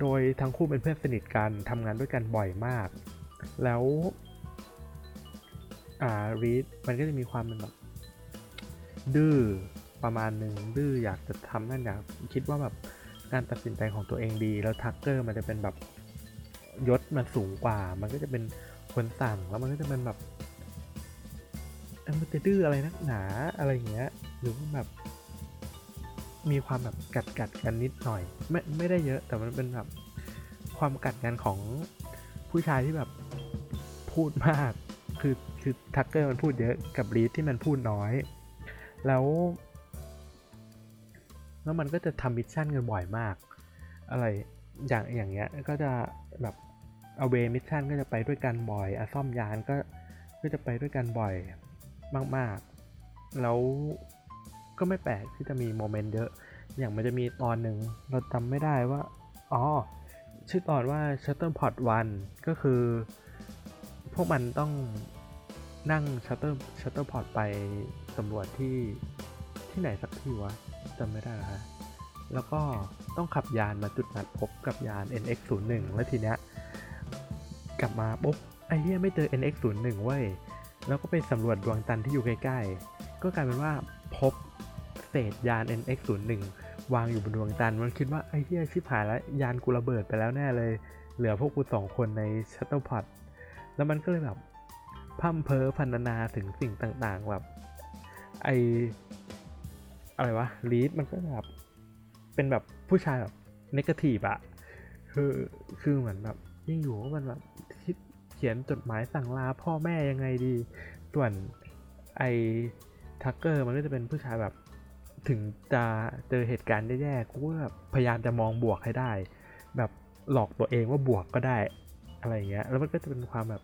โดยทั้งคู่เป็นเพื่อนสนิทกันทำงานด้วยกันบ่อยมากแล้วอ่ารีดมันก็จะมีความเป็นแบบดื้อประมาณนึงดื้ออยากจะทำนั่นอยากคิดว่าแบบการตัดสินใจของตัวเองดีแล้วทักเกอร์มันจะเป็นแบบยศมันสูงกว่ามันก็จะเป็นคนสั่งแล้วมันก็จะเป็นแบบมันจะดื้ออะไรนักหนาอะไรอย่างเงี้ยหรือว่าแบบมีความแบบกัดกัดกันนิดหน่อยไม่ไม่ได้เยอะแต่มันเป็นแบบความกัดกันของผู้ชายที่แบบพูดมากคือคือทักเกอร์มันพูดเยอะกับรีดที่มันพูดน้อยแล้วแล้วมันก็จะทำมิชชั่นกันบ่อยมากอะไรอย่างอย่างเงี้ยก็จะแบบเอาเวมิชชั่นก็จะไปด้วยกันบ่อยอะซ่อมยานก็ก็จะไปด้วยกันบ่อยมากๆแล้วก็ไม่แปลกที่จะมีโมเมนต์เยอะอย่างมันจะมีตอนหนึ่งเราจำไม่ได้ว่าอ๋อชื่อตอนว่า Shuttleport วันก็คือพวกมันต้องนั่ง Shuttle Shuttleport ไปสำรวจที่ที่ไหนสักที่วะจำไม่ได้แล้วฮะแล้วก็ต้องขับยานมาจุดนัดพบกับยาน เอ็น เอ็กซ์ ศูนย์ หนึ่ง แล้วทีเนี้ยกลับมาปุ๊บไอ้เหี้ยไม่เจอ เอ็น เอ็กซ์ ศูนย์ หนึ่ง เว้ยแล้วก็ไปสำรวจดวงจันทร์ที่อยู่ใกล้ๆก็กลายเป็นว่าพบเศษยาน เอ็น เอ็กซ์ ศูนย์ หนึ่ง วางอยู่บนดวงจันทร์มันคิดว่าไอ้เหี้ยชิบหายแล้วยานกูระเบิดไปแล้วแน่เลยเหลือพวกกูสองคนใน Shuttleport แล้วมันก็เลยแบบพร่ำเพ้อพรรณนาถึงสิ่งต่างๆแบบไออะไรวะลีดมันก็แบบเป็นแบบผู้ชายแบบเนกาทีฟอะคือคือเหมือนแบบยิ่งอยู่ก็มันแบบคิดเขียนจดหมายสั่งลาพ่อแม่ยังไงดีส่วนไอทักเกอร์มันก็จะเป็นผู้ชายแบบถึงจะเจอเหตุการณ์แย่ๆกูก็แบบพยายามจะมองบวกให้ได้แบบหลอกตัวเองว่าบวกก็ได้อะไรอย่างเงี้ยแล้วมันก็จะเป็นความแบบ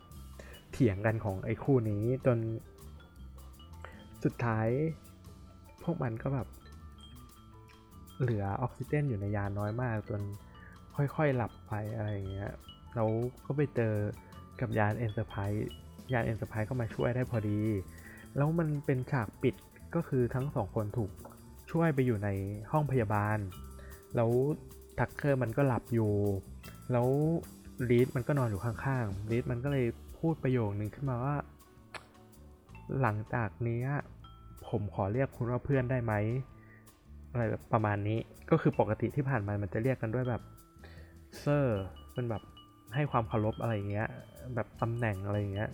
เถียงกันของไอ้คู่นี้จนสุดท้ายพวกมันก็แบบเหลือออกซิเจนอยู่ในยานน้อยมากจนค่อยๆหลับไปอะไรอย่างเงี้ยแล้วก็ไปเจอกับยาน Enterprise ยาน Enterprise ก็มาช่วยได้พอดีแล้วมันเป็นฉากปิดก็คือทั้งสองคนถูกช่วยไปอยู่ในห้องพยาบาลแล้วทักเกอร์มันก็หลับอยู่แล้วลีดมันก็นอนอยู่ข้างๆลีดมันก็เลยพูดประโยคนึงขึ้นมาว่าหลังจากนี้ผมขอเรียกคุณว่าเพื่อนได้ไหมอะไรแบบประมาณนี้ก็คือปกติที่ผ่านมามันจะเรียกกันด้วยแบบเซอร์เป็นแบบให้ความเคารพอะไรอย่างเงี้ยแบบตำแหน่งอะไรอย่างเงี้ย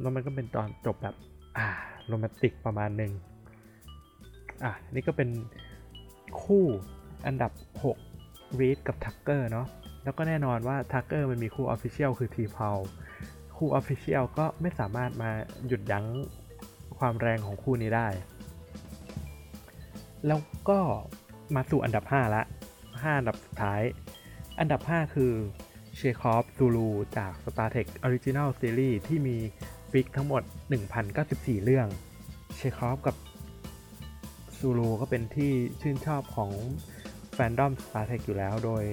แล้วมันก็เป็นตอนจบแบบอ่าโรแมนติกประมาณนึงอ่ะนี่ก็เป็นคู่อันดับหก Reed กับ Tucker เนาะแล้วก็แน่นอนว่า Tucker มันมีคู่ Official คือ T-Paul คู่ Official ก็ไม่สามารถมาหยุดยั้งความแรงของคู่นี้ได้แล้วก็มาสู่อันดับห้าละห้าอันดับสุดท้ายอันดับห้าคือ Chekhov Zulu จาก Star Trek Original Series ที่มีฟิกทั้งหมด หนึ่งพันเก้าสิบสี่ เรื่อง Chekhov กับ Zulu ก็เป็นที่ชื่นชอบของแฟนดอม Star Trek อยู่แล้วโดย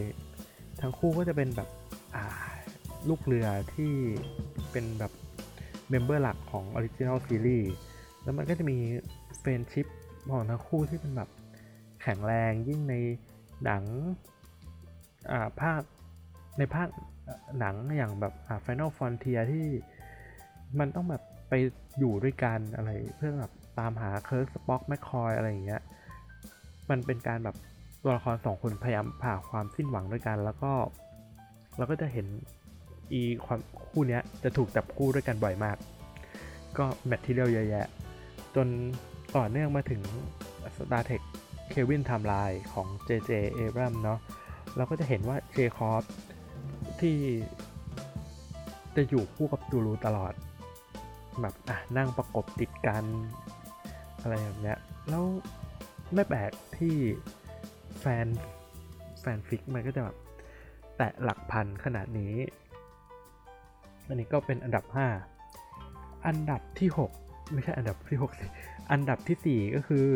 ทั้งคู่ก็จะเป็นแบบลูกเรือที่เป็นแบบเมมเบอร์หลักของ Original Series แล้วมันก็จะมี Friendship ของทั้งคู่ที่เป็นแบบแข็งแรงยิ่งในหนังอ่าภาคในภาคหนังอย่างแบบอ่า Final Frontier ที่มันต้องแบบไปอยู่ด้วยกันอะไรเพื่อแบบตามหา Kirk Spock McCoy อะไรอย่างเงี้ยมันเป็นการแบบตัวละครสองคนพยายามผ่าความสิ้นหวังด้วยกันแล้วก็เราก็จะเห็นอีความคู่เนี้ยจะถูกจับคู่ด้วยกันบ่อยมาก ก็แมททีเรียลเยอะแยะจนต่อเนื่องมาถึง StarTech Kelvin Timeline ของ เจ เจ Abrams เนาะเราก็จะเห็นว่า J Corp ที่จะอยู่คู่กับตูรูตลอดแบบอ่ะนั่งประกบติดกันอะไรแบบเนี้ยแล้วไม่แปลกที่แฟนแฟนฟิกมันก็จะแบบแตะหลักพันขนาดนี้อันนี้ก็เป็นอันดับห้าอันดับที่หกไม่ใช่อันดับที่หกสิอันดับที่สี่ก็คือ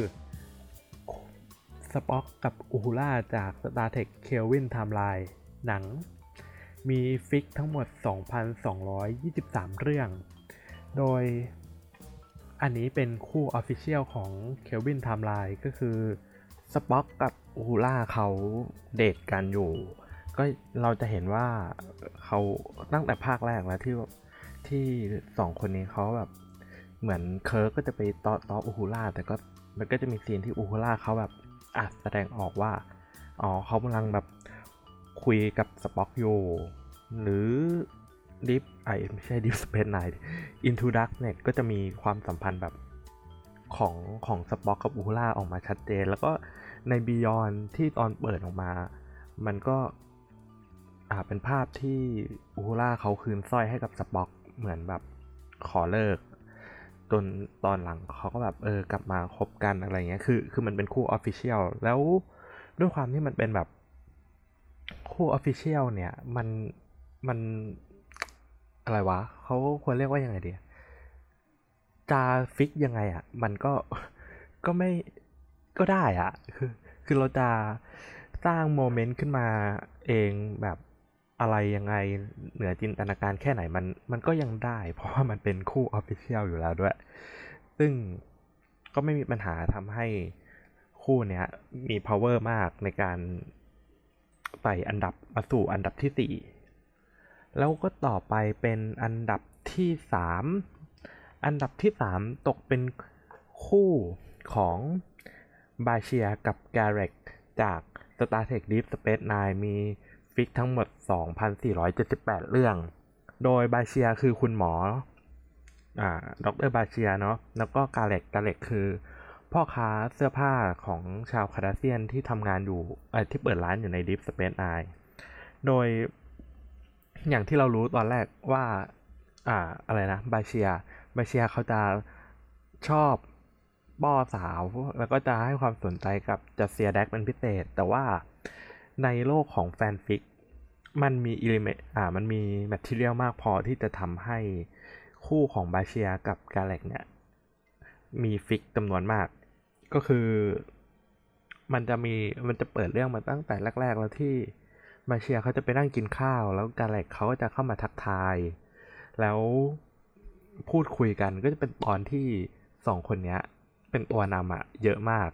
สป็อกกับอูฮูล่าจาก Star Trek Kelvin Timeline หนังมีฟิกทั้งหมด สองพันสองร้อยยี่สิบสาม เรื่องโดยอันนี้เป็นคู่ Official ของ Kelvin Timeline ก็คือสป็อกกับอูฮูล่าเขาเดทกันอยู่ก็เราจะเห็นว่าเขาตั้งแต่ภาคแรกแล้วที่ที่สองคนนี้เขาแบบเหมือนเคิร์กก็จะไปต่อต่ออูฮูล่าแต่ก็มันก็จะมีซีนที่อูฮูล่าเขาแบบอ่ะแสดงออกว่าอ๋อเขากำลังแบบคุยกับสป็อกอยู่หรือดิฟไอไม่ใช่ดิฟสเปซไนน์อินทูดักเนี่ยก็จะมีความสัมพันธ์แบบของของสป็อกกับอูฮูล่าออกมาชัดเจนแล้วก็ในบียอนที่ตอนเปิดออกมามันก็อ่าเป็นภาพที่อูฮูล่าเขาคืนสร้อยให้กับสป็อกเหมือนแบบขอเลิกจนตอนหลังเขาก็แบบเออกลับมาคบกันอะไรเงี้ยคือคือมันเป็นคู่ Official แล้วด้วยความที่มันเป็นแบบคู่ Official เนี่ยมันมันอะไรวะเขาควรเรียกว่ายังไงดีจะฟิกยังไงอ่ะมันก็ก็ไม่ก็ได้อ่ะคือคือเราจะสร้างโมเมนต์ขึ้นมาเองแบบอะไรยังไงเหนือจินตนาการแค่ไหนมันมันก็ยังได้เพราะว่ามันเป็นคู่ Official อยู่แล้วด้วยซึ่งก็ไม่มีปัญหาทำให้คู่เนี้ยมี power มากในการไต่อันดับมาสู่อันดับที่สี่แล้วก็ต่อไปเป็นอันดับที่สามอันดับที่สามตกเป็นคู่ของบาเชียกับแกเร็กจาก Star Trek Deep Space Nine มีฟิกทั้งหมด สองพันสี่ร้อยเจ็ดสิบแปด เรื่องโดยบาเชียคือคุณหมออ่าดรบาเชียเนาะแล้วก็กาเล็กกาเล็กคือพ่อค้าเสื้อผ้าของชาวคาร์ดาเซียนที่ทำงานอยู่เอ่อที่เปิดร้านอยู่ใน Deep Space Nine โดยอย่างที่เรารู้ตอนแรกว่าอ่าอะไรนะบาเชียบาเชียเขาจะชอบป้อสาวแล้วก็จะให้ความสนใจกับจัสเซียแดกเป็นพิเศษแต่ว่าในโลกของแฟนฟิกมันมีอิเลเมนต์อ่ามันมีแมททีเรียลมากพอที่จะทำให้คู่ของบาเชียกับกาแล็กเนี่ยมีฟิกจำนวนมากก็คือมันจะมีมันจะเปิดเรื่องมาตั้งแต่แรกๆแล้วที่บาเชียเขาจะไปนั่งกินข้าวแล้วกาแล็กเขาก็จะเข้ามาทักทายแล้วพูดคุยกันก็จะเป็นตอนที่สองคนเนี้ยเป็นตัวนำอะเยอะมาก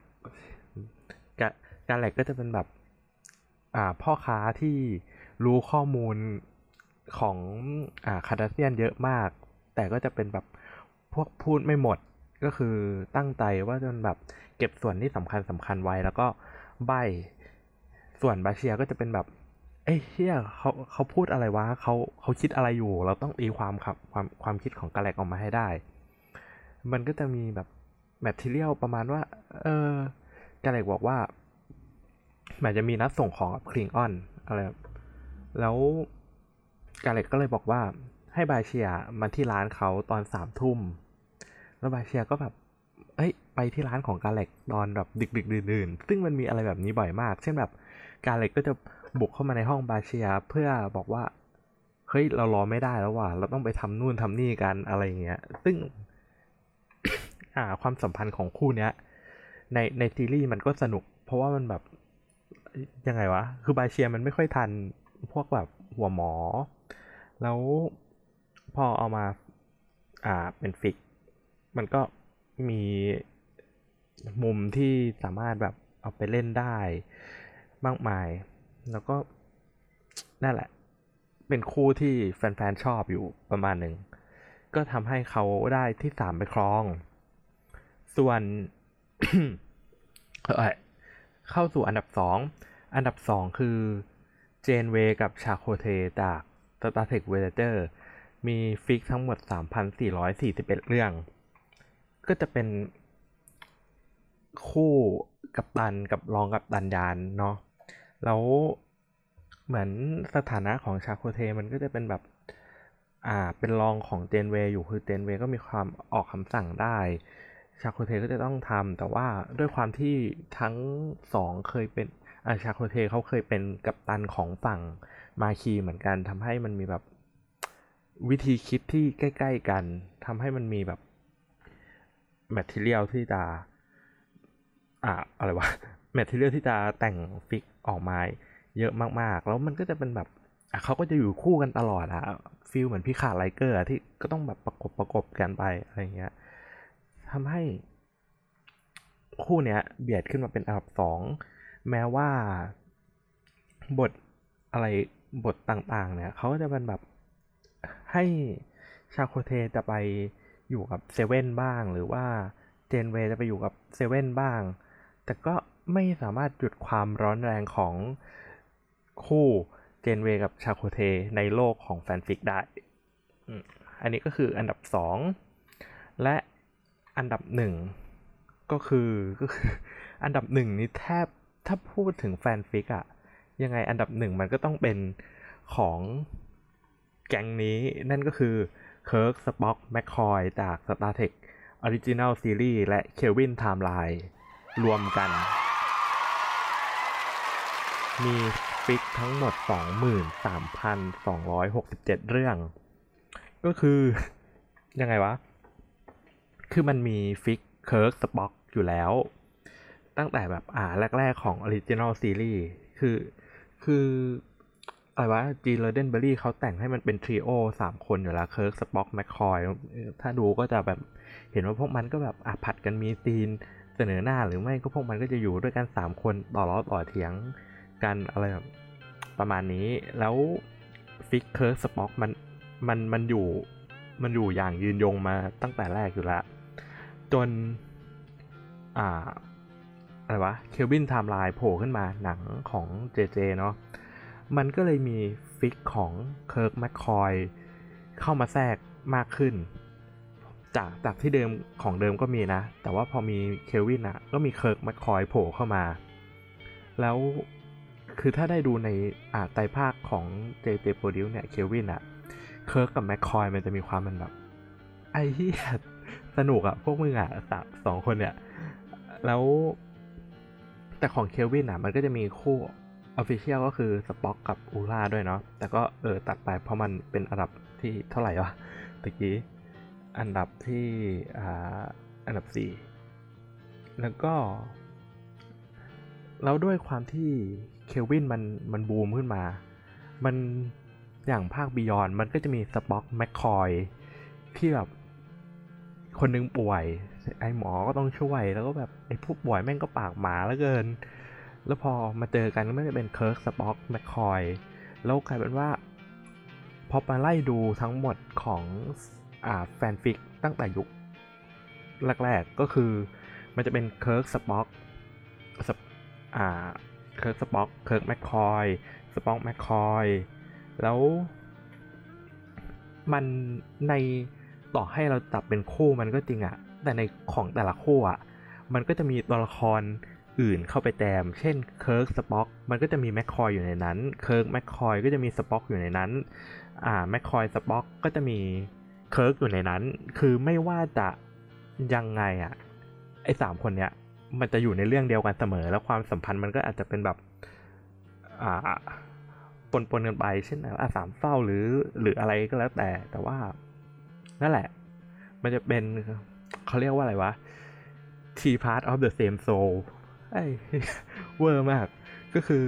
กาแกาแล็กก็จะเป็นแบบอ่าพ่อค้าที่รู้ข้อมูลของอ่าคาร์ดาเซียนเยอะมากแต่ก็จะเป็นแบบพวกพูดไม่หมดก็คือตั้งใจว่าจะแบบเก็บส่วนที่สำคัญสำคัญไว้แล้วก็ใบส่วนบาเชียก็จะเป็นแบบเอ้ยเฮียเขาเขาพูดอะไรวะเขาเขาคิดอะไรอยู่เราต้องตีความครับความความคิดของกาแล็กออกมาให้ได้มันก็จะมีแบบแมททีเรียลประมาณว่าเออกาแล็กบอกว่ามันจะมีนัดส่งของกับคลิงออนอะไรแล้วกาเล็กก็เลยบอกว่าให้บาเชียมาที่ร้านเขาตอนสามทุ่มแล้วบาเชียก็แบบเอ้ยไปที่ร้านของกาเล็กตอนแบบดึกๆดื่นๆซึ่งมันมีอะไรแบบนี้บ่อยมากเช่นแบบกาเล็กก็จะบุกเข้ามาในห้องบาเชียเพื่อบอกว่าเฮ้ยเรารอไม่ได้แล้วว่ะเราต้องไปทำนู่นทำนี่กันอะไรอย่างเงี้ยซึ่ง อ่าความสัมพันธ์ของคู่เนี้ยในในซีรีส์มันก็สนุกเพราะว่ามันแบบยังไงวะคือบาเชียมันไม่ค่อยทันพวกแบบหัวหมอแล้วพอเอามาอ่าเป็นฟิกมันก็มีมุมที่สามารถแบบเอาไปเล่นได้มากมายแล้วก็นั่นแหละเป็นคู่ที่แฟนๆชอบอยู่ประมาณหนึ่งก็ทำให้เขาได้ที่สามไปครองส่วน เอ่อเข้าสู่อันดับสองอันดับสองคือเจนเวย์กับชาโคเทจาก Star Trek Voyager มีฟิกทั้งหมด สามพันสี่ร้อยสี่สิบเอ็ด เรื่องก็จะเป็นคู่กัปตันกับรองกัปตันยานเนาะแล้วเหมือนสถานะของชาโคเทมันก็จะเป็นแบบอ่าเป็นรองของเจนเวย์อยู่คือเจนเวย์ก็มีความออกคำสั่งได้ชาโคเทก็จะต้องทำแต่ว่าด้วยความที่ทั้งสองเคยเป็นอ่าชาโคเทเขาเคยเป็นกัปตันของฝั่งมาคีเหมือนกันทำให้มันมีแบบวิธีคิดที่ใกล้ๆกันทำให้มันมีแบบแมททีเรียลที่จะอ่าอะไรวะแมททีเรียลที่จะแต่งฟิกออกมาเยอะมากๆแล้วมันก็จะเป็นแบบเขาก็จะอยู่คู่กันตลอดอะฟีลเหมือนพี่ขาไลเกอร์ที่ก็ต้องแบบประกบประกบกันไปอะไรเงี้ยทำให้คู่เนี้ยเบียดขึ้นมาเป็นอันดับสองแม้ว่าบทอะไรบทต่างๆเนี่ยเขาก็จะเป็นแบบให้ชาโคเทจะไปอยู่กับเซเว่นบ้างหรือว่าเจนเวย์จะไปอยู่กับเซเว่นบ้างแต่ก็ไม่สามารถหยุดความร้อนแรงของคู่เจนเวย์กับชาโคเทในโลกของแฟนฟิกได้อันนี้ก็คืออันดับสองและอันดับหนึ่งก็คือก็คืออันดับหนึ่งนี่แทบถ้าพูดถึงแฟนฟิกอะยังไงอันดับหนึ่งมันก็ต้องเป็นของแก๊งนี้นั่นก็คือเคิร์กสป็อกแมคคอยจาก Star Trek Original Series และ Kelvin Timeline รวมกันมีฟิกทั้งหมด สองหมื่นสามพันสองร้อยหกสิบเจ็ด เรื่องก็คือยังไงวะคือมันมีฟิกเคิร์กสป็อกอยู่แล้วตั้งแต่แบบอ่าแรกๆของ Original Series คือคืออะไรวะจีน โรเดนเบอร์รี่เขาแต่งให้มันเป็นทริโอสามคนอยู่แล้วเคิร์กสป็อกแมคคอยถ้าดูก็จะแบบเห็นว่าพวกมันก็แบบอ่ะผัดกันมีซีนเสนอหน้าหรือไม่ก็พวกมันก็จะอยู่ด้วยกันสามคนต่อล้อต่อเถียงกันอะไรแบบประมาณนี้แล้วฟิกเคิร์กสป็อกมันมันมันอยู่มันอยู่อย่างยืนยงมาตั้งแต่แรกอยู่แล้วจนอ่าอะไรวะเคลวินไทม์ไลน์โผล่ขึ้นมาหนังของ เจ เจ เนาะมันก็เลยมีฟิกของเคิร์กแมคคอยเข้ามาแทรกมากขึ้นจากจากที่เดิมของเดิมก็มีนะแต่ว่าพอมีเคลวินอะก็มีเคิร์กแมคคอยโผล่เข้ามาแล้วคือถ้าได้ดูในอ่าไตรภาคของ เจ เจ Produce เนี่ยเคลวินอะเคิร์กกับแมคคอยมันจะมีความมันแบบไอ้เหี้ยสนุกอะพวกมึงอะสองคนเนี่ยแล้วแต่ของเคลวินอะมันก็จะมีคู่official ก็คือสป็อกกับอูล่าด้วยเนาะแต่ก็เออตัดไปเพราะมันเป็นอันดับที่เท่าไหร่วะตะกี้อันดับที่อ่าอันดับสี่แล้วก็แล้วด้วยความที่เคลวินมันมันบูมขึ้นมามันอย่างภาค Beyond มันก็จะมีสป็อกแมคคอยที่แบบคนนึงป่วยไอ้หมอก็ต้องช่วยแล้วก็แบบไอ้ผู้ป่วยแม่งก็ปากหมาเหลือเกินแล้วพอมาเจอกันก็ไม่ได้เป็นเคิร์กสป็อกแมคคอยแล้วกลายเป็นว่าพอมาไล่ดูทั้งหมดของอ่าแฟนฟิกตั้งแต่ยุคแรกๆก็คือมันจะเป็นเคิร์กสป็อกอ่าเคิร์กสป็อกเคิร์กแมคคอยสป็อกแมคคอยแล้วมันในต่อให้เราจับเป็นคู่มันก็จริงอะแต่ในของแต่ละคู่อะมันก็จะมีตัวละครอื่นเข้าไปแต้มเช่นเคิร์กสป็อกมันก็จะมีแมคคอยอยู่ในนั้นเคิร์กแมคคอยก็จะมีสป็อกอยู่ในนั้นอ่าแมคคอยสป็อกก็จะมีเคิร์กอยู่ในนั้นคือไม่ว่าจะยังไงอ่ะไอ้สามคนเนี้ยมันจะอยู่ในเรื่องเดียวกันเสมอแล้วความสัมพันธ์มันก็อาจจะเป็นแบบอ่าปนๆกันไปเช่นอ่ะสามเศร้าหรือหรืออะไรก็แล้วแต่แต่ว่านั่นแหละมันจะเป็นเขาเรียกว่าอะไรวะ Three Parts of the Same Soulไอ้เวอร์มากก็คือ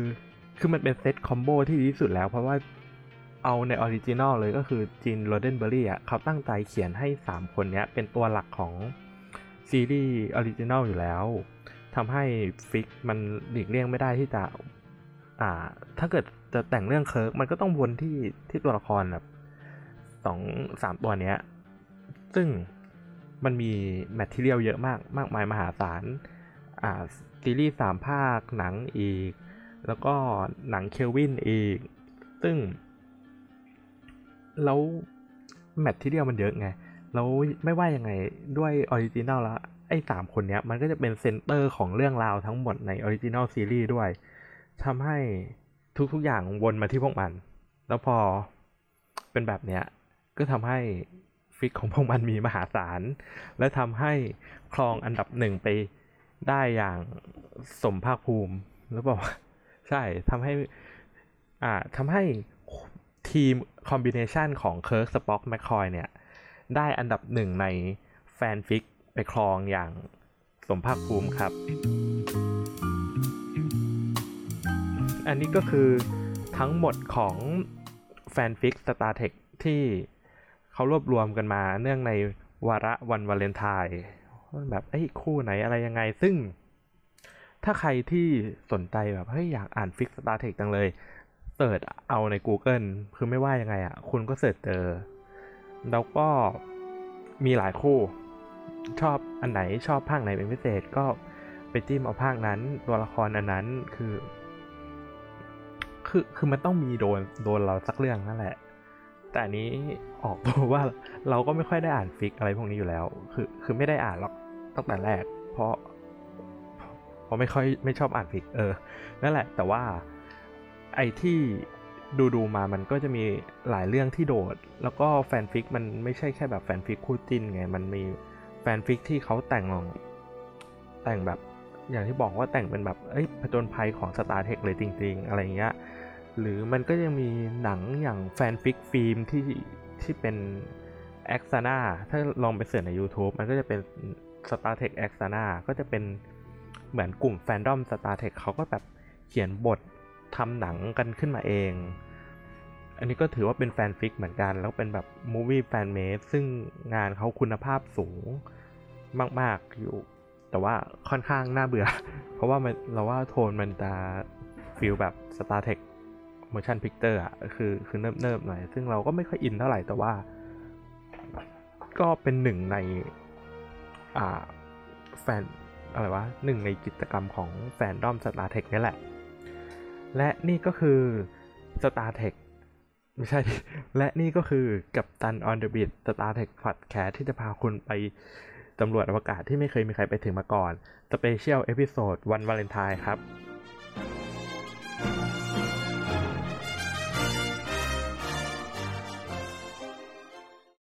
คือมันเป็นเซตคอมโบที่ดีที่สุดแล้วเพราะว่าเอาในออริจินอลเลยก็คือจีน โรเดนเบอร์รี่อ่ะเขาตั้งใจเขียนให้สามคนเนี้ยเป็นตัวหลักของซีรีส์ออริจินอลอยู่แล้วทำให้ฟิกมันหลีกเลี่ยงไม่ได้ที่จะอ่าถ้าเกิดจะแต่งเรื่องเคิร์กมันก็ต้องวนที่ที่ตัวละครแบบสอง สามตัวเนี้ยซึ่งมันมีแมททีเรียลเยอะมากมากมายมหาศาลอ่าซีรีส์สามภาคหนังอีกแล้วก็หนังเคลวินอีกซึ่งแล้ว แมทที่เรียลมันเยอะไงแล้วไม่ว่ายังไงด้วยออริจินัลแล้วไอ้สามคนเนี้ยมันก็จะเป็นเซนเตอร์ของเรื่องราวทั้งหมดในออริจินัลซีรีส์ด้วยทำให้ทุกๆอย่างวนมาที่พวกมันแล้วพอเป็นแบบเนี้ยก็ทำให้ฟิกของพวกมันมีมหาศาลและทำให้ครองอันดับหนึ่งไปได้อย่างสมภาคภูมิแล้วบอกว่าใช่ทำให้อ่าทำให้ทีมคอมบิเนชันของเคิร์กสป็อกแมคคอยเนี่ยได้อันดับหนึ่งในแฟนฟิกไปครองอย่างสมภาคภูมิครับอันนี้ก็คือทั้งหมดของแฟนฟิก Star Trek ที่เขารวบรวมกันมาเนื่องในวาระวันวาเลนไทน์แบบไอ้คู่ไหนอะไรยังไงซึ่งถ้าใครที่สนใจแบบเฮ้ยอยากอ่านฟิก Star Trek จังเลยเสิร์ชเอาใน Google คือไม่ว่ายังไงอ่ะคุณก็เสิร์ชเจอแล้วก็มีหลายคู่ชอบอันไหนชอบภาคไหนเป็นพิเศษก็ไปจิ้มเอาภาคนั้นตัวละครอันนั้นคือคือคือมันต้องมีโดนโดนเราสักเรื่องนั่นแหละแต่อันนี้ออกตัวว่าเราก็ไม่ค่อยได้อ่านฟิกอะไรพวกนี้อยู่แล้วคือคือไม่ได้อ่านหรอกตั้งแต่แรกเพราะเพราะไม่ค่อยไม่ชอบอ่านฟิกเออนั่นแหละแต่ว่าไอ้ที่ดูดูมามันก็จะมีหลายเรื่องที่โดดแล้วก็แฟนฟิกมันไม่ใช่แค่แบบแฟนฟิกคู่จิ้นไงมันมีแฟนฟิกที่เขาแต่งลองแต่งแบบอย่างที่บอกว่าแต่งเป็นแบบเอ้ยผจญภัยของ Star Trek เลยจริงๆอะไรเงี้ยหรือมันก็ยังมีหนังอย่างแฟนฟิกฟิล์มที่ที่เป็น Axana ถ้าลองไปเสิร์ชใน YouTube มันก็จะเป็น Star Trek Axana ก็จะเป็นเหมือนกลุ่มแฟนดอม Star Trek เขาก็แบบเขียนบททำหนังกันขึ้นมาเองอันนี้ก็ถือว่าเป็นแฟนฟิกเหมือนกันแล้วเป็นแบบมูฟวี่แฟนเมดซึ่งงานเขาคุณภาพสูงมากๆอยู่แต่ว่าค่อนข้างน่าเบื่อเพราะว่ามันเราว่าโทนมันจะฟีลแบบ Star Trek Motion Picture อ่ะคือคือเนิบๆหน่อยซึ่งเราก็ไม่ค่อยอินเท่าไหร่แต่ว่าก็เป็นหนึ่งในอ่าแฟนอะไรวะหนึ่งในกิจกรรมของแฟนดอม Star Trek นี่แหละและนี่ก็คือ Star Trek ไม่ใช่และนี่ก็คือกัปตัน On The Beat Star Trek Plus Cat ที่จะพาคุณไปตำรวจอวกาศที่ไม่เคยมีใครไปถึงมาก่อน Special Episode วันวาเลนไทน์ครับ